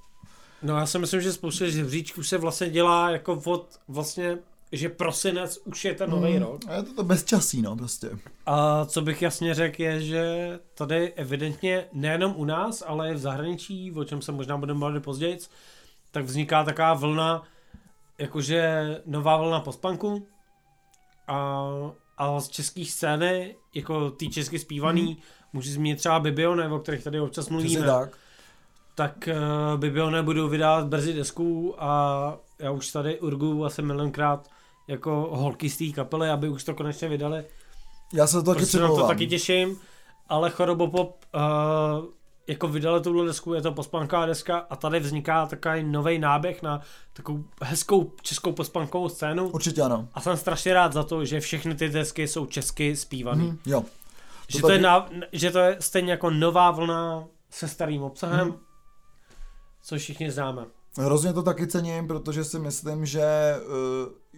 No já si myslím, že spousta žebříčků se vlastně dělá jako od vlastně, že prosinec už je ten nový rok. A je to bez časí, no prostě. A co bych jasně řekl je, že tady evidentně nejenom u nás, ale i v zahraničí, o čem se možná budeme bavit později, tak vzniká taková vlna, jakože nová vlna postpunku a z české scény, jako ty česky zpívaný, může zmínit třeba Bibione, o kterých tady občas mluvíme. Tak Bibione budou vydávat brzy desku a já už tady urgu asi milionkrát jako holky z té kapely, aby už to konečně vydali. Já se to taky přivolám. To taky těším, ale Chorobopop jako vydali tuhle desku, je to postpunková deska a tady vzniká takový nový náběh na takovou hezkou českou postpunkovou scénu. Určitě ano. A jsem strašně rád za to, že všechny ty desky jsou česky zpívané. Jo. Že to, taky... že to je stejně jako nová vlna se starým obsahem, což všichni známe. Hrozně to taky cením, protože si myslím, že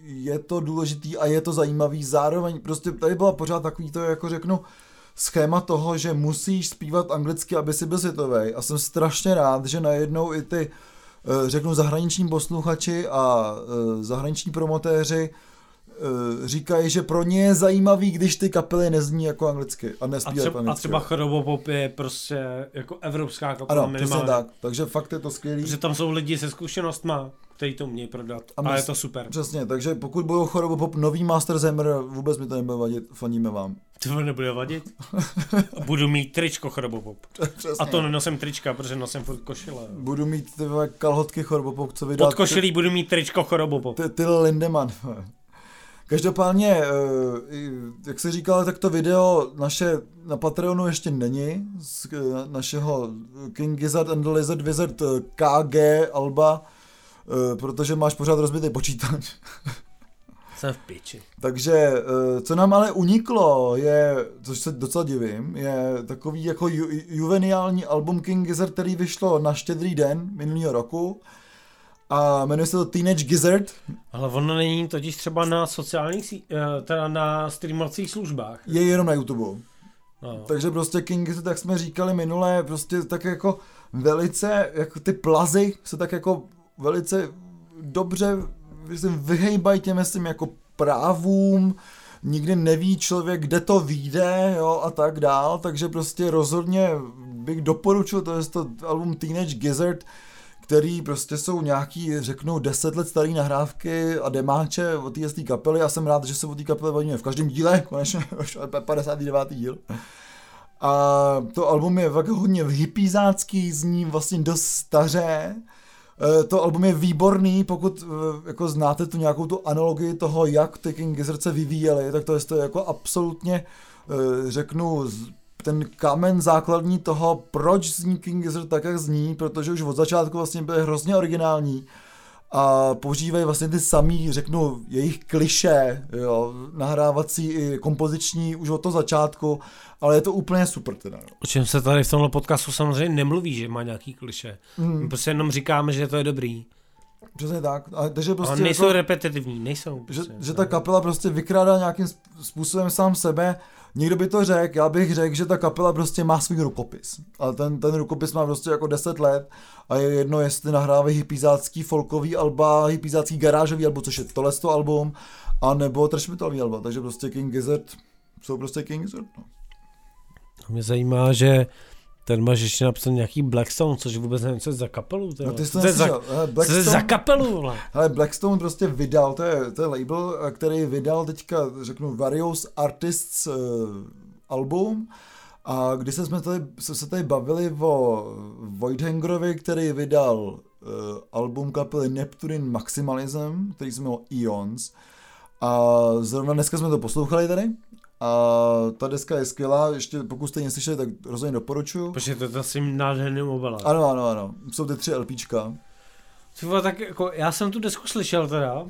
je to důležitý a je to zajímavý zároveň. Prostě tady byla pořád takový to, jako řeknu, schéma toho, že musíš zpívat anglicky, aby si byl světovej. A jsem strašně rád, že najednou i ty, řeknu, zahraniční posluchači a zahraniční promotéři říkají, že pro ně je zajímavý, když ty kapely nezní jako anglicky a nespívají anglicky. A třeba Chorobopop je prostě jako evropská kapela minimálně. Ano, tak. Takže fakt je to skvělý. Protože tam jsou lidi se zkušenostma, kteří to umějí prodat a je to super. Přesně, takže pokud budou Chorobopop nový Master Zemr, vůbec mi to nebude vadit, faníme vám. To nebude vadit? Budu mít tričko Chorobopop. A to nenosím trička, protože nosím furt košile. Budu mít ty kalhotky Chorobopop, co vydá. Pod košilí budu mít tričko Chorobopop. Till Lindemann. Každopádně, jak se říkalo, tak to video naše na Patreonu ještě není, z našeho King Gizzard and the Lizard Wizard KG alba, protože máš pořád rozbitý počítač. Jsem v piči. Takže, co nám ale uniklo, je, což se docela divím, je takový jako juveniální album King Gizzard, který vyšlo na Štědrý den minulého roku. A jmenuje se to Teenage Gizzard. Ale ono není totiž třeba na sociálních, teda na streamovacích službách. Je jenom na YouTube. No. Takže prostě King Gizzard, tak jsme říkali minule, prostě tak jako velice, jako ty plazy se tak jako velice dobře vyhejbají těm jako právům, nikdy neví člověk, kde to vyjde, jo, a tak dál, takže prostě rozhodně bych doporučil, to je to album Teenage Gizzard, který prostě jsou nějaký, řeknu, 10 let starý nahrávky a demáče od té kapely. Já jsem rád, že se od té kapely vadíme v každém díle, konečně už 59. díl. A to album je hodně hippiezácký, zní vlastně dost staře. To album je výborný, pokud jako znáte tu nějakou tu analogii toho, jak ty King Gizzard se vyvíjeli, tak to je jako absolutně, řeknu, ten kámen základní toho, proč zní King Gizzard tak, jak zní, protože už od začátku vlastně byly hrozně originální a používají vlastně ty samý, řeknu, jejich klišé, jo, nahrávací i kompoziční už od toho začátku, ale je to úplně super teda. O čem se tady v tomhle podcastu samozřejmě nemluví, že má nějaký klišé, prostě jenom říkáme, že to je dobrý. Přesně tak. A takže prostě ale nejsou jako, repetitivní, nejsou. Prostě, že ta kapela prostě vykrádá nějakým způsobem sám sebe. Někdo by to řekl, já bych řekl, že ta kapela prostě má svůj rukopis. A ten rukopis má prostě jako 10 let a je jedno, jestli nahrávají hippiezácký folkový alba, hippiezácký garážový albo, což je tohleto album, a nebo trashmetalový alba. Takže prostě King Gizzard jsou prostě King Gizzard. No. Mě zajímá, že ten máš ještě napsat nějaký Blackstone, což vůbec nevím, co je za kapelu. No, ty to je za kapelu, vole. Hele, Blackstone prostě vydal, to je label, který vydal teďka, řeknu, Various Artists album. A když jsme se tady bavili o Voidhangerovi, který vydal album kapely Neptune Maximalism, který se jmenuje Eons. A zrovna dneska jsme to poslouchali tady. A ta deska je skvělá, ještě pokud jste ji neslyšeli, tak rozhodně doporučuju. Protože to je to asi nádherný obal. Ano, jsou ty 3 LPčka. Tyvo, tak jako, já jsem tu desku slyšel teda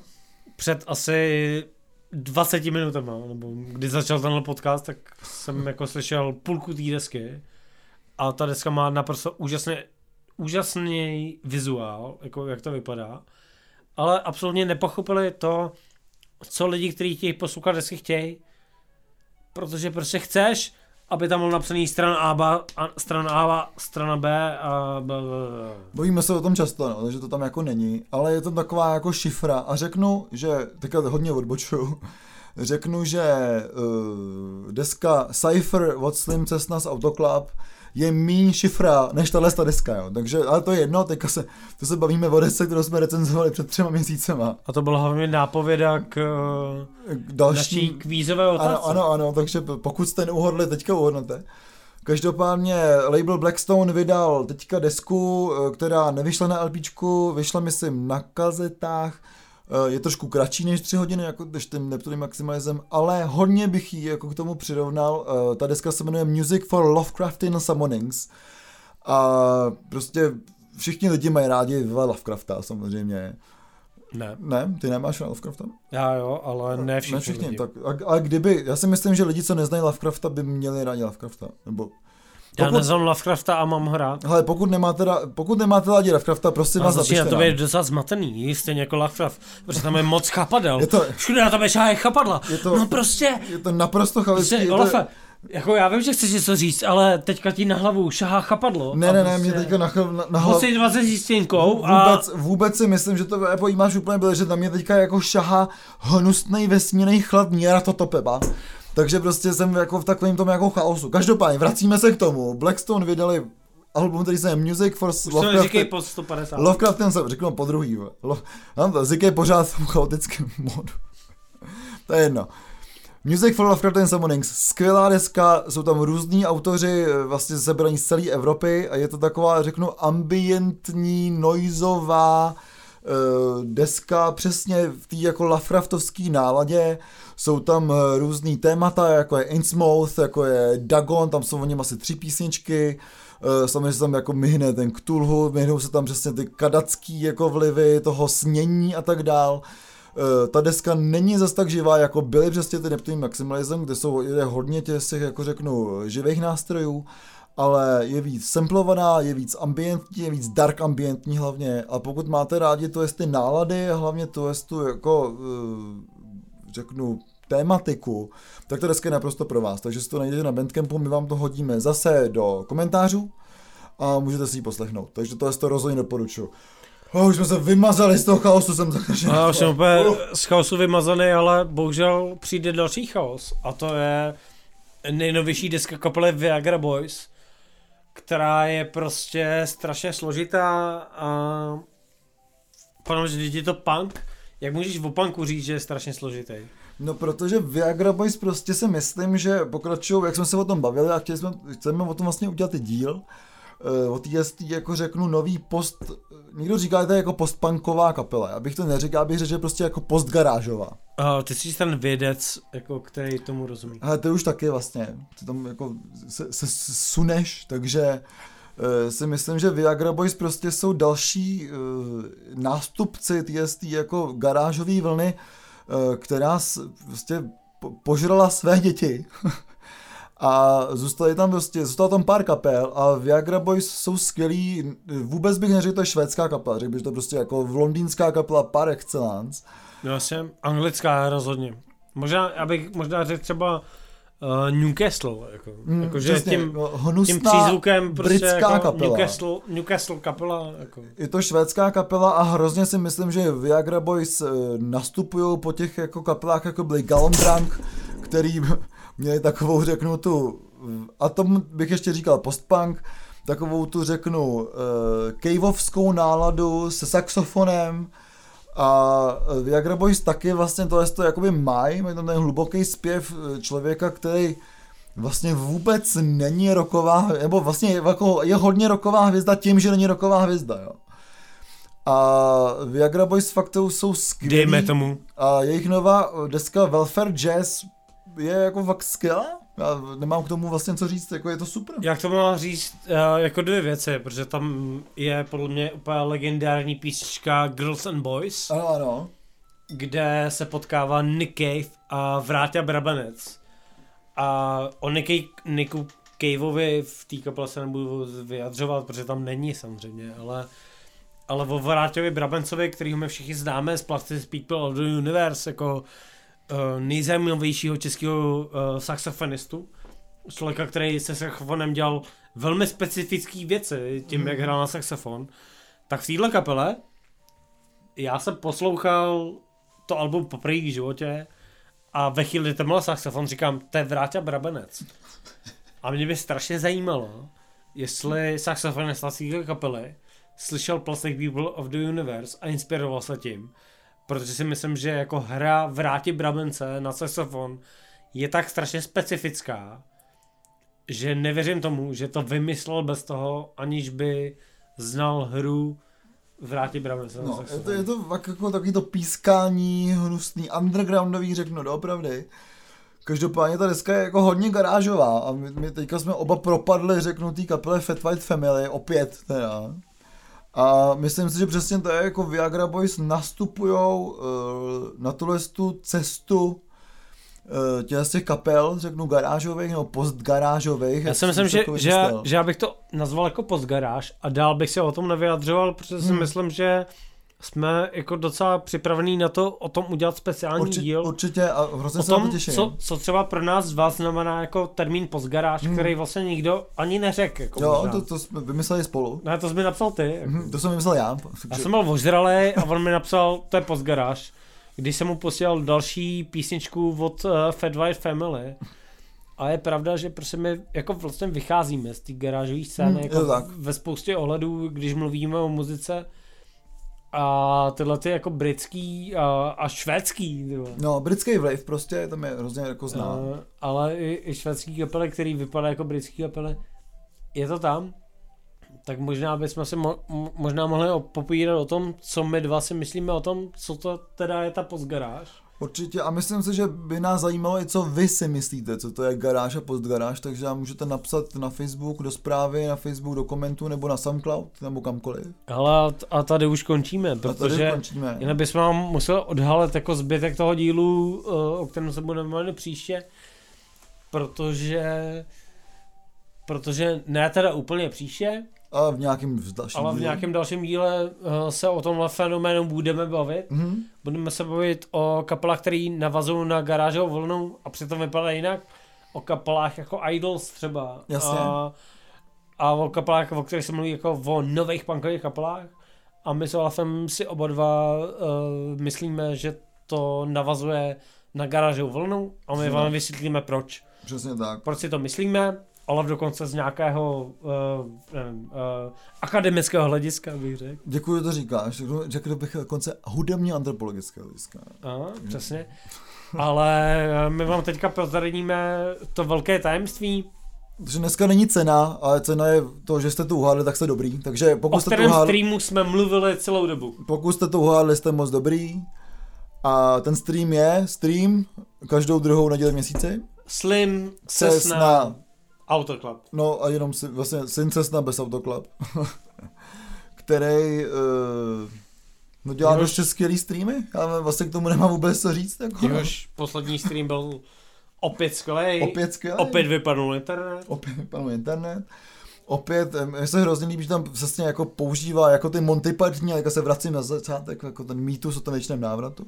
před asi 20 minutama, nebo když začal tenhle podcast, tak jsem jako slyšel půlku té desky. A ta deska má naprosto úžasný vizuál, jako jak to vypadá. Ale absolutně nepochopili to, co lidi, kteří chtějí poslouchat desky, chtějí. Protože prostě chceš, aby tam byl napsaný strana A, strana B a blablabla. Bojíme se o tom často, no, že to tam jako není, ale je to taková jako šifra a řeknu, že, teďka hodně odbočuju, řeknu, že deska Cypher od Slim Cessna's Auto Club je míň šifra než tato deska, jo. Takže, ale to je jedno, teďka to se bavíme o desce, kterou jsme recenzovali před 3 měsícema. A to byla hlavně nápověda k další kvízové otázce. Ano, takže pokud jste neuhodli, teďka uhodnete. Každopádně label Blackstone vydal teďka desku, která nevyšla na LPčku, vyšla myslím na kazetách. Je trošku kratší než 3 hodiny, jako když tím Neptunem Maximalismem, ale hodně bych ji jako k tomu přirovnal. Ta deska se jmenuje Music for Lovecraftian Summonings a prostě všichni lidi mají rádi Lovecrafta samozřejmě. Ne. Ne? Ty nemáš Lovecrafta? Já jo, ale ne všichni lidi. Tak, a kdyby, já si myslím, že lidi, co neznají Lovecrafta, by měli rádi Lovecrafta, nebo... Já neznám Lovecrafta a mám hrát. Hele, pokud nemáte rádi Lovecrafta, prosím vás zapište. To je docela zmatený, jistě jako Lovecraft, protože tam je moc chapadel. Všude na tebe šáje chapadla. No prostě. Je to naprosto chavický. Prostě, Olafe, jako já vím, že chceš něco říct, ale teďka ti na hlavu šahá chapadlo. Ne, mě teďka na hlavu. Musíš 20 zístěnkou a... Vůbec si myslím, že to pojímáš úplně byle, že na mě teďka jako šahá hnusnej vesmírný chlad Nieratotopepa. Takže prostě jsem jako v takovém tom jako chaosu. Každopádně vracíme se k tomu. Blackstone vydali album, který se jmenuje Music for Lovecraftian Summonings. Řeknu po druhý. Ziki je pořád v chaotickém modu. To je jedno. Music for Lovecraftian Summonings. Skvělá deska, jsou tam různí autoři, vlastně sebraní z celé Evropy a je to taková, řeknu, ambientní, noizová deska přesně v té jako Lovecraftovské náladě. Jsou tam různý témata, jako je Innsmouth, jako je Dagon, tam jsou o něm asi 3 písničky. Samozřejmě se tam jako myhne ten Cthulhu, myhnou se tam přesně ty kadatský jako vlivy toho snění a tak dál. Ta deska není zas tak živá, jako byly přesně ty Neptune Maximalism, kde jsou hodně těch, jako řeknu, živých nástrojů, ale je víc samplovaná, je víc ambientní, je víc dark ambientní hlavně. A pokud máte rádi to jest ty nálady, hlavně to jest tu jako... řeknu, tématiku, tak to deska je naprosto pro vás, takže si to najdete na Bandcampu, my vám to hodíme zase do komentářů a můžete si ji poslechnout, takže to je to rozhodně doporučuju. Už jsme se vymazali z toho chaosu, jsem zakažený. Já jsem úplně z chaosu vymazaný, ale bohužel přijde další chaos a to je nejnovější deska kapely Viagra Boys, která je prostě strašně složitá a panovně je to punk. Jak můžeš o punku říct, že je strašně složitý? No protože Viagra Boys prostě si myslím, že pokračují, jak jsme se o tom bavili a chceme o tom vlastně udělat díl. O té jako řeknu nový post, někdo říká, že to je jako postpunková kapela, abych to neříkal, abych řekl, že prostě jako postgarážová. A ty jsi ten vědec, jako, který tomu rozumí. Ale ty už taky vlastně, ty tam jako se suneš, takže... si myslím, že Viagra Boys prostě jsou další nástupci té jako garážové vlny, která prostě požrala své děti a zůstalo tam pár kapel a Viagra Boys jsou skvělí, vůbec bych neřekl, že to je švédská kapela, řekl bych, že to je prostě jako londýnská kapela par excellence. No jasně, anglická rozhodně, možná řekl třeba Newcastle, jako, jakože tím přízvukem prostě jako Newcastle kapela. Jako. Je to švédská kapela a hrozně si myslím, že Viagra Boys nastupují po těch jako kapelách, jako byli Galomdrank, který měli takovou, řeknu tu, a to bych ještě říkal postpunk, takovou tu, řeknu, caveovskou náladu se saxofonem. A Viagra Boys taky vlastně to jakoby mají tam ten hluboký zpěv člověka, který vlastně vůbec není rocková, nebo vlastně je hodně rocková hvězda tím, že není rocková hvězda, jo. A Viagra Boys fakt jsou skvělí. Dejme tomu. A jejich nová deska Welfare Jazz je jako fakt skvělá. Já nemám k tomu vlastně co říct, jako je to super. Já k tomu mám říct jako 2 věci, protože tam je podle mě úplně legendární písnička Girls and Boys. Ano. Kde se potkává Nick Cave a Vráťa Brabenec. A o Nicku Caveovi v té kapele se nebudu vyjadřovat, protože tam není samozřejmě, ale ale o Vráťovi Brabencovi, kterýho my všichni známe z Plastic People of the Universe, jako nejzajímavějšího českého saxofonistu. Člověka, který se saxofonem dělal velmi specifické věci, tím jak hrál na saxofon. Tak v této kapele já jsem poslouchal to album poprvé v životě a ve chvíli, kdy tam byl saxofon, říkám, to je Vráťa Brabenec. A mě by strašně zajímalo, jestli saxofonista z této kapely slyšel Plastic People of the Universe a inspiroval se tím. Protože si myslím, že jako hra Vráti Brabence na saxofon je tak strašně specifická, že nevěřím tomu, že to vymyslel bez toho, aniž by znal hru Vráti Brabence na saxofon. Je to jako takový to pískání, hnusný, undergroundový, řeknu, doopravdy. Každopádně ta deska je jako hodně garážová a my teďka jsme oba propadli, řeknu, té kapele Fat White Family, opět teda. A myslím si, že přesně to je, jako Viagra Boys nastupujou na tuhle cestu z těch kapel, řeknu garážových nebo postgarážových. Já si myslím, že já bych to nazval jako postgaráž a dál bych se o tom nevyjadřoval, protože si myslím, že jsme jako docela připravení na to o tom udělat speciální díl. Určitě a hrozně se na to těším. Co třeba pro nás z vás znamená jako termín postgaráž, který vlastně nikdo ani neřekl. Jako jo, to jsme vymysleli spolu. Ne, to jsi mi napsal ty. Jako. To jsem vymyslel já. Takže... Já jsem byl ožralej a on mi napsal, to je postgaráž. Když jsem mu posílal další písničku od Fat White Family. A je pravda, že prostě my jako vlastně vycházíme z té garážové scény jako ve spoustě ohledů, když mluvíme o muzice. A tyhle ty jako britský a švédský. Tyhle. No, britský wave prostě, tam je hrozně jako zná. Ale i švédský kapely, který vypadá jako britský kapely, je to tam. Tak možná bychom se možná mohli popírat o tom, co my dva si myslíme o tom, co to teda je ta postgaráž. Určitě a myslím si, že by nás zajímalo i co vy si myslíte, co to je garáž a postgaráž, takže nám můžete napsat na Facebook, do zprávy, na Facebook, do komentů, nebo na Soundcloud, nebo kamkoliv. Hele, a tady už končíme, protože jinak bychom vám museli odhalit jako zbytek toho dílu, o kterém se budeme mluvit příště, protože ne teda úplně příště, ale v nějakém dalším díle se o tomhle fenoménu budeme bavit. Budeme se bavit o kapelách, které navazují na garážovou vlnu a přitom vypadá jinak. O kapelách jako Idols třeba. Jasně. A o kapelách, o kterých se mluví jako o nových punkových kapelách. A my s Olafem si oba dva myslíme, že to navazuje na garážovou vlnu a my vám vysvětlíme proč. Přesně tak. Proč si to myslíme. Olaf dokonce z nějakého akademického hlediska, bych řekl. Děkuji, že to říkáš. Řekl bych dokonce hudebně antropologického hlediska. Přesně. Ale my vám teďka prozradíme to velké tajemství. Protože dneska není cena, ale cena je to, že jste to uhádli, tak jste dobrý. Takže pokud jste to uhádli... O kterém streamu jsme mluvili celou dobu. Pokud jste to uhádli, jste moc dobrý. A ten stream je stream každou druhou neděli v měsíci. Slim Cessna Auto Club. No a jenom vlastně Slim Cessna bez Auto Club, který dělá dost skvělý streamy, ale vlastně k tomu nemám vůbec co říct. Jako. Jehož poslední stream byl opět skvělej, opět vypadnul internet. Opět, mně se hrozně líbí, že tam vlastně jako používá jako ty Monty Python, jako se vracím na začátek, jako ten mýtus o tom věčném návratu.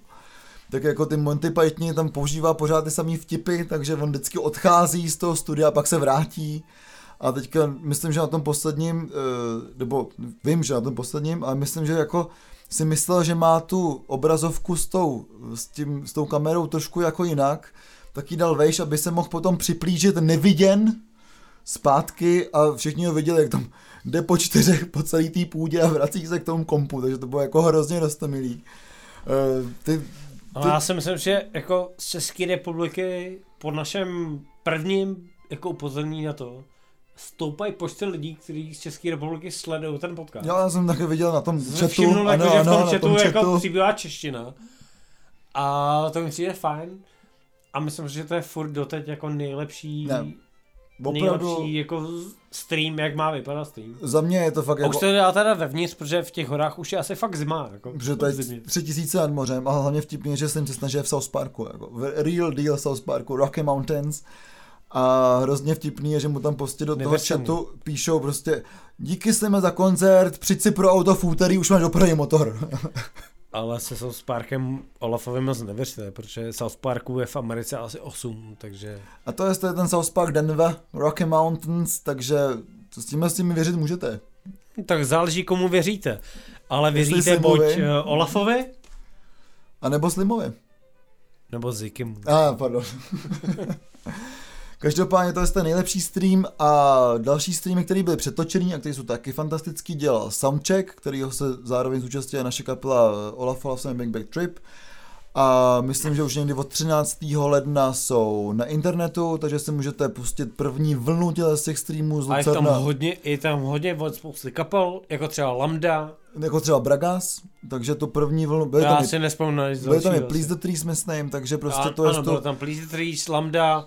Tak jako ty Monty Python tam používá pořád ty samý vtipy, takže on vždycky odchází z toho studia a pak se vrátí. A teďka myslím, že na tom posledním, nebo vím, že na tom posledním, ale myslím, že jako si myslel, že má tu obrazovku s tou kamerou trošku jako jinak, tak ji dal vejš, aby se mohl potom připlížit neviděn zpátky a všichni ho viděli, jak tam jde po čtyřech po celý té půdě a vrací se k tomu kompu, takže to bylo jako hrozně roztomilý. No, já si myslím, že jako z České republiky po našem prvním jako upozornění na to stoupají počty lidí, kteří z České republiky sledují ten podcast. Já jsem taky viděl na tom chatu. Všimnul, ano, jako, že ano, v tom chatu jako přibývá čeština. A to mi přijde fajn. A myslím, že to je furt doteď jako nejlepší jako stream, jak má vypadat stream. Za mě je to fakt... A už to dá teda vevnitř, protože v těch horách už je asi fakt zima. Jako, protože to je 3000 nad mořem a hlavně vtipně, že jsem se snažil v South Parku. Jako, real deal South Parku, Rocky Mountains. A hrozně vtipný je, že mu tam prostě do toho chatu píšou prostě díky Slime za koncert, přijď si pro auto v úterý, už máš dopravní motor. Ale se South Parkem Olafovi moc nevěřte, protože South Parku je v Americe asi 8, takže... A to je ten South Park Denver, Rocky Mountains, takže co s tím věřit můžete. Tak záleží, komu věříte. Ale věříte Slimovi, buď Olafovi? A nebo Slimovi. Nebo Zikimu. Pardon. Každopádně to je nejlepší stream a další streamy, které byly přetočený a které jsou taky fantastický, dělal Soundcheck, kterýho se zároveň zúčastnila naše kapela Olaf Olafson Big Back Trip. A myslím, že už někdy od 13. ledna jsou na internetu, takže si můžete pustit první vlnu z těch streamů z Lucerna. A je tam hodně od spousty kapel, jako třeba Lambda. Jako třeba Bragas, takže to první vlnu... Já si nespomínám. Byly tam i Please the Trees, myslím, takže prostě to je... Ano, bylo tam Please the Trees, Lambda...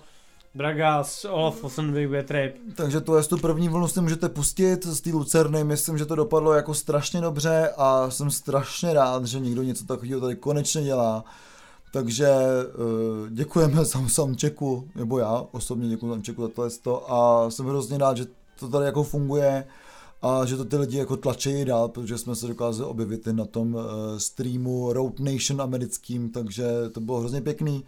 Bragas, Olaf, Osenbig, Betrip. Takže tu jest tu první vlnu si můžete pustit z té Lucerny, myslím, že to dopadlo jako strašně dobře a jsem strašně rád, že někdo něco takového tady konečně dělá. Takže děkujeme Soundchecku, nebo já osobně děkuju Soundchecku za tohle sto a jsem hrozně rád, že to tady jako funguje a že to ty lidi jako tlačí dál, protože jsme se dokázali objevit na tom streamu Road Nation americkým, takže to bylo hrozně pěkný.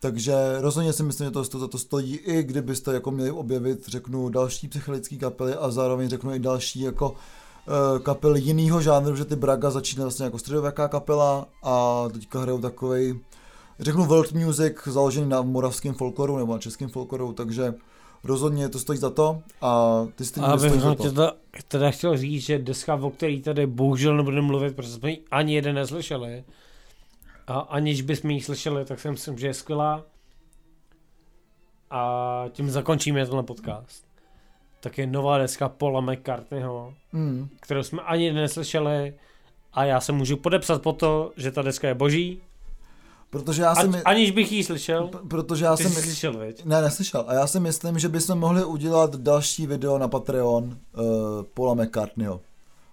Takže rozhodně si myslím, že to za to stojí, i kdybyste jako měli objevit, řeknu, další psychedelické kapely a zároveň řeknu i další jako kapely jinýho žánru, že ty Braga začíná vlastně jako středověká kapela a teďka hrajou takovej, řeknu, world music založený na moravském folkloru nebo na českém folkloru, takže rozhodně to stojí za to a ty streamy stojí za to. A bych teda chtěl říct, že deska, o který tady bohužel nebudeme mluvit, protože jsme ani jeden neslyšeli, a aniž bychom ji slyšeli, tak si myslím, že je skvělá. A tím zakončíme tenhle podcast. Tak je nová deska Paula McCartneyho, kterou jsme ani neslyšeli. A já se můžu podepsat po to, že ta deska je boží. Protože já jsem... Aniž bych ji slyšel. Protože já jsem... Ty jsi slyšel, viď? Ne, neslyšel. A já si myslím, že bychom mohli udělat další video na Patreon Paula McCartneyho.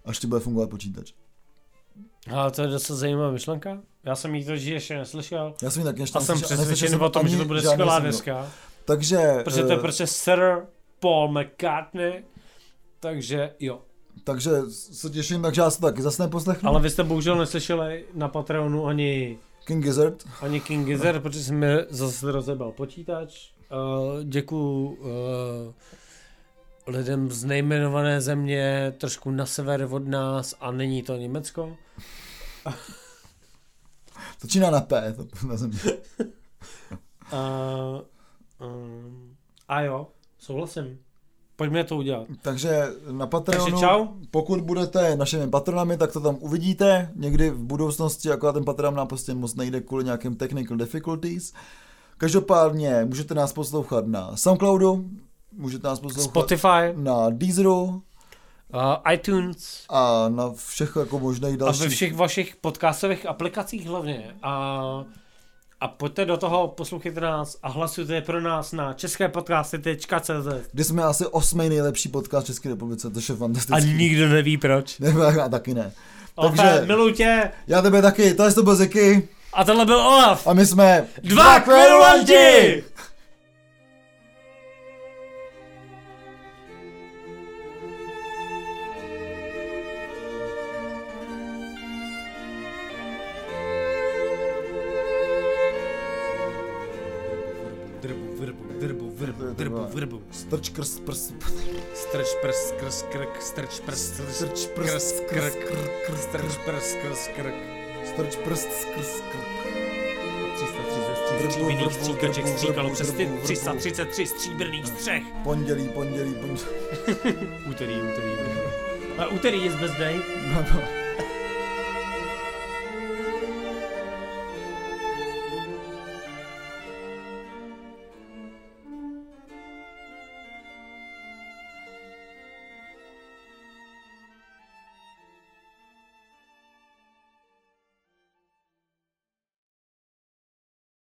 Až ti bude fungovat počítač. Ale to je docela zajímavá myšlenka. Já jsem jí to ještě neslyšel. Já jsem ji taky ještě neslyšel. A jsem přesvědčen o tom, že to bude skvělá deska. Takže... Protože to je prostě Sir Paul McCartney. Takže jo. Takže se těším, takže já se taky zase neposlechnu. Ale vy jste bohužel neslyšeli na Patreonu ani... King Gizzard, no. Protože jsem mi zase rozebal počítač. Děkuju lidem z nejmenované země, trošku na sever od nás a není to Německo. Točíná na P, to na země. A jo, souhlasím. Pojďme to udělat. Takže na Patreonu, čau. Pokud budete našimi patronami, tak to tam uvidíte. Někdy v budoucnosti, akorát ten Patreon nám prostě moc nejde kvůli nějakým technical difficulties. Každopádně můžete nás poslouchat na Soundcloudu, můžete nás poslouchat Spotify, na Deezeru, iTunes a na všech jako možných dalších. A ve všech vašich podcastových aplikacích hlavně. A pojďte do toho, poslouchejte nás a hlasujte pro nás na česképodcasty.cz. Kdy jsme asi 8. nejlepší podcast v České republice, to je fantastický. A nikdo neví proč. Já taky ne. Olafé, miluji tě. Já tebe taky, tohle to byl Ziki. A tohle byl Olaf. A my jsme dva kvěrulanti. Strč krz prst. Strč prst krz krk. Strč prst krz krk. Strč prst krz krk. Strč prst krz krk. 333 stříbrných stříkaček stříkalo přes 333 stříbrných střech. Pondělí. Úterý. A úterý je zbezdej.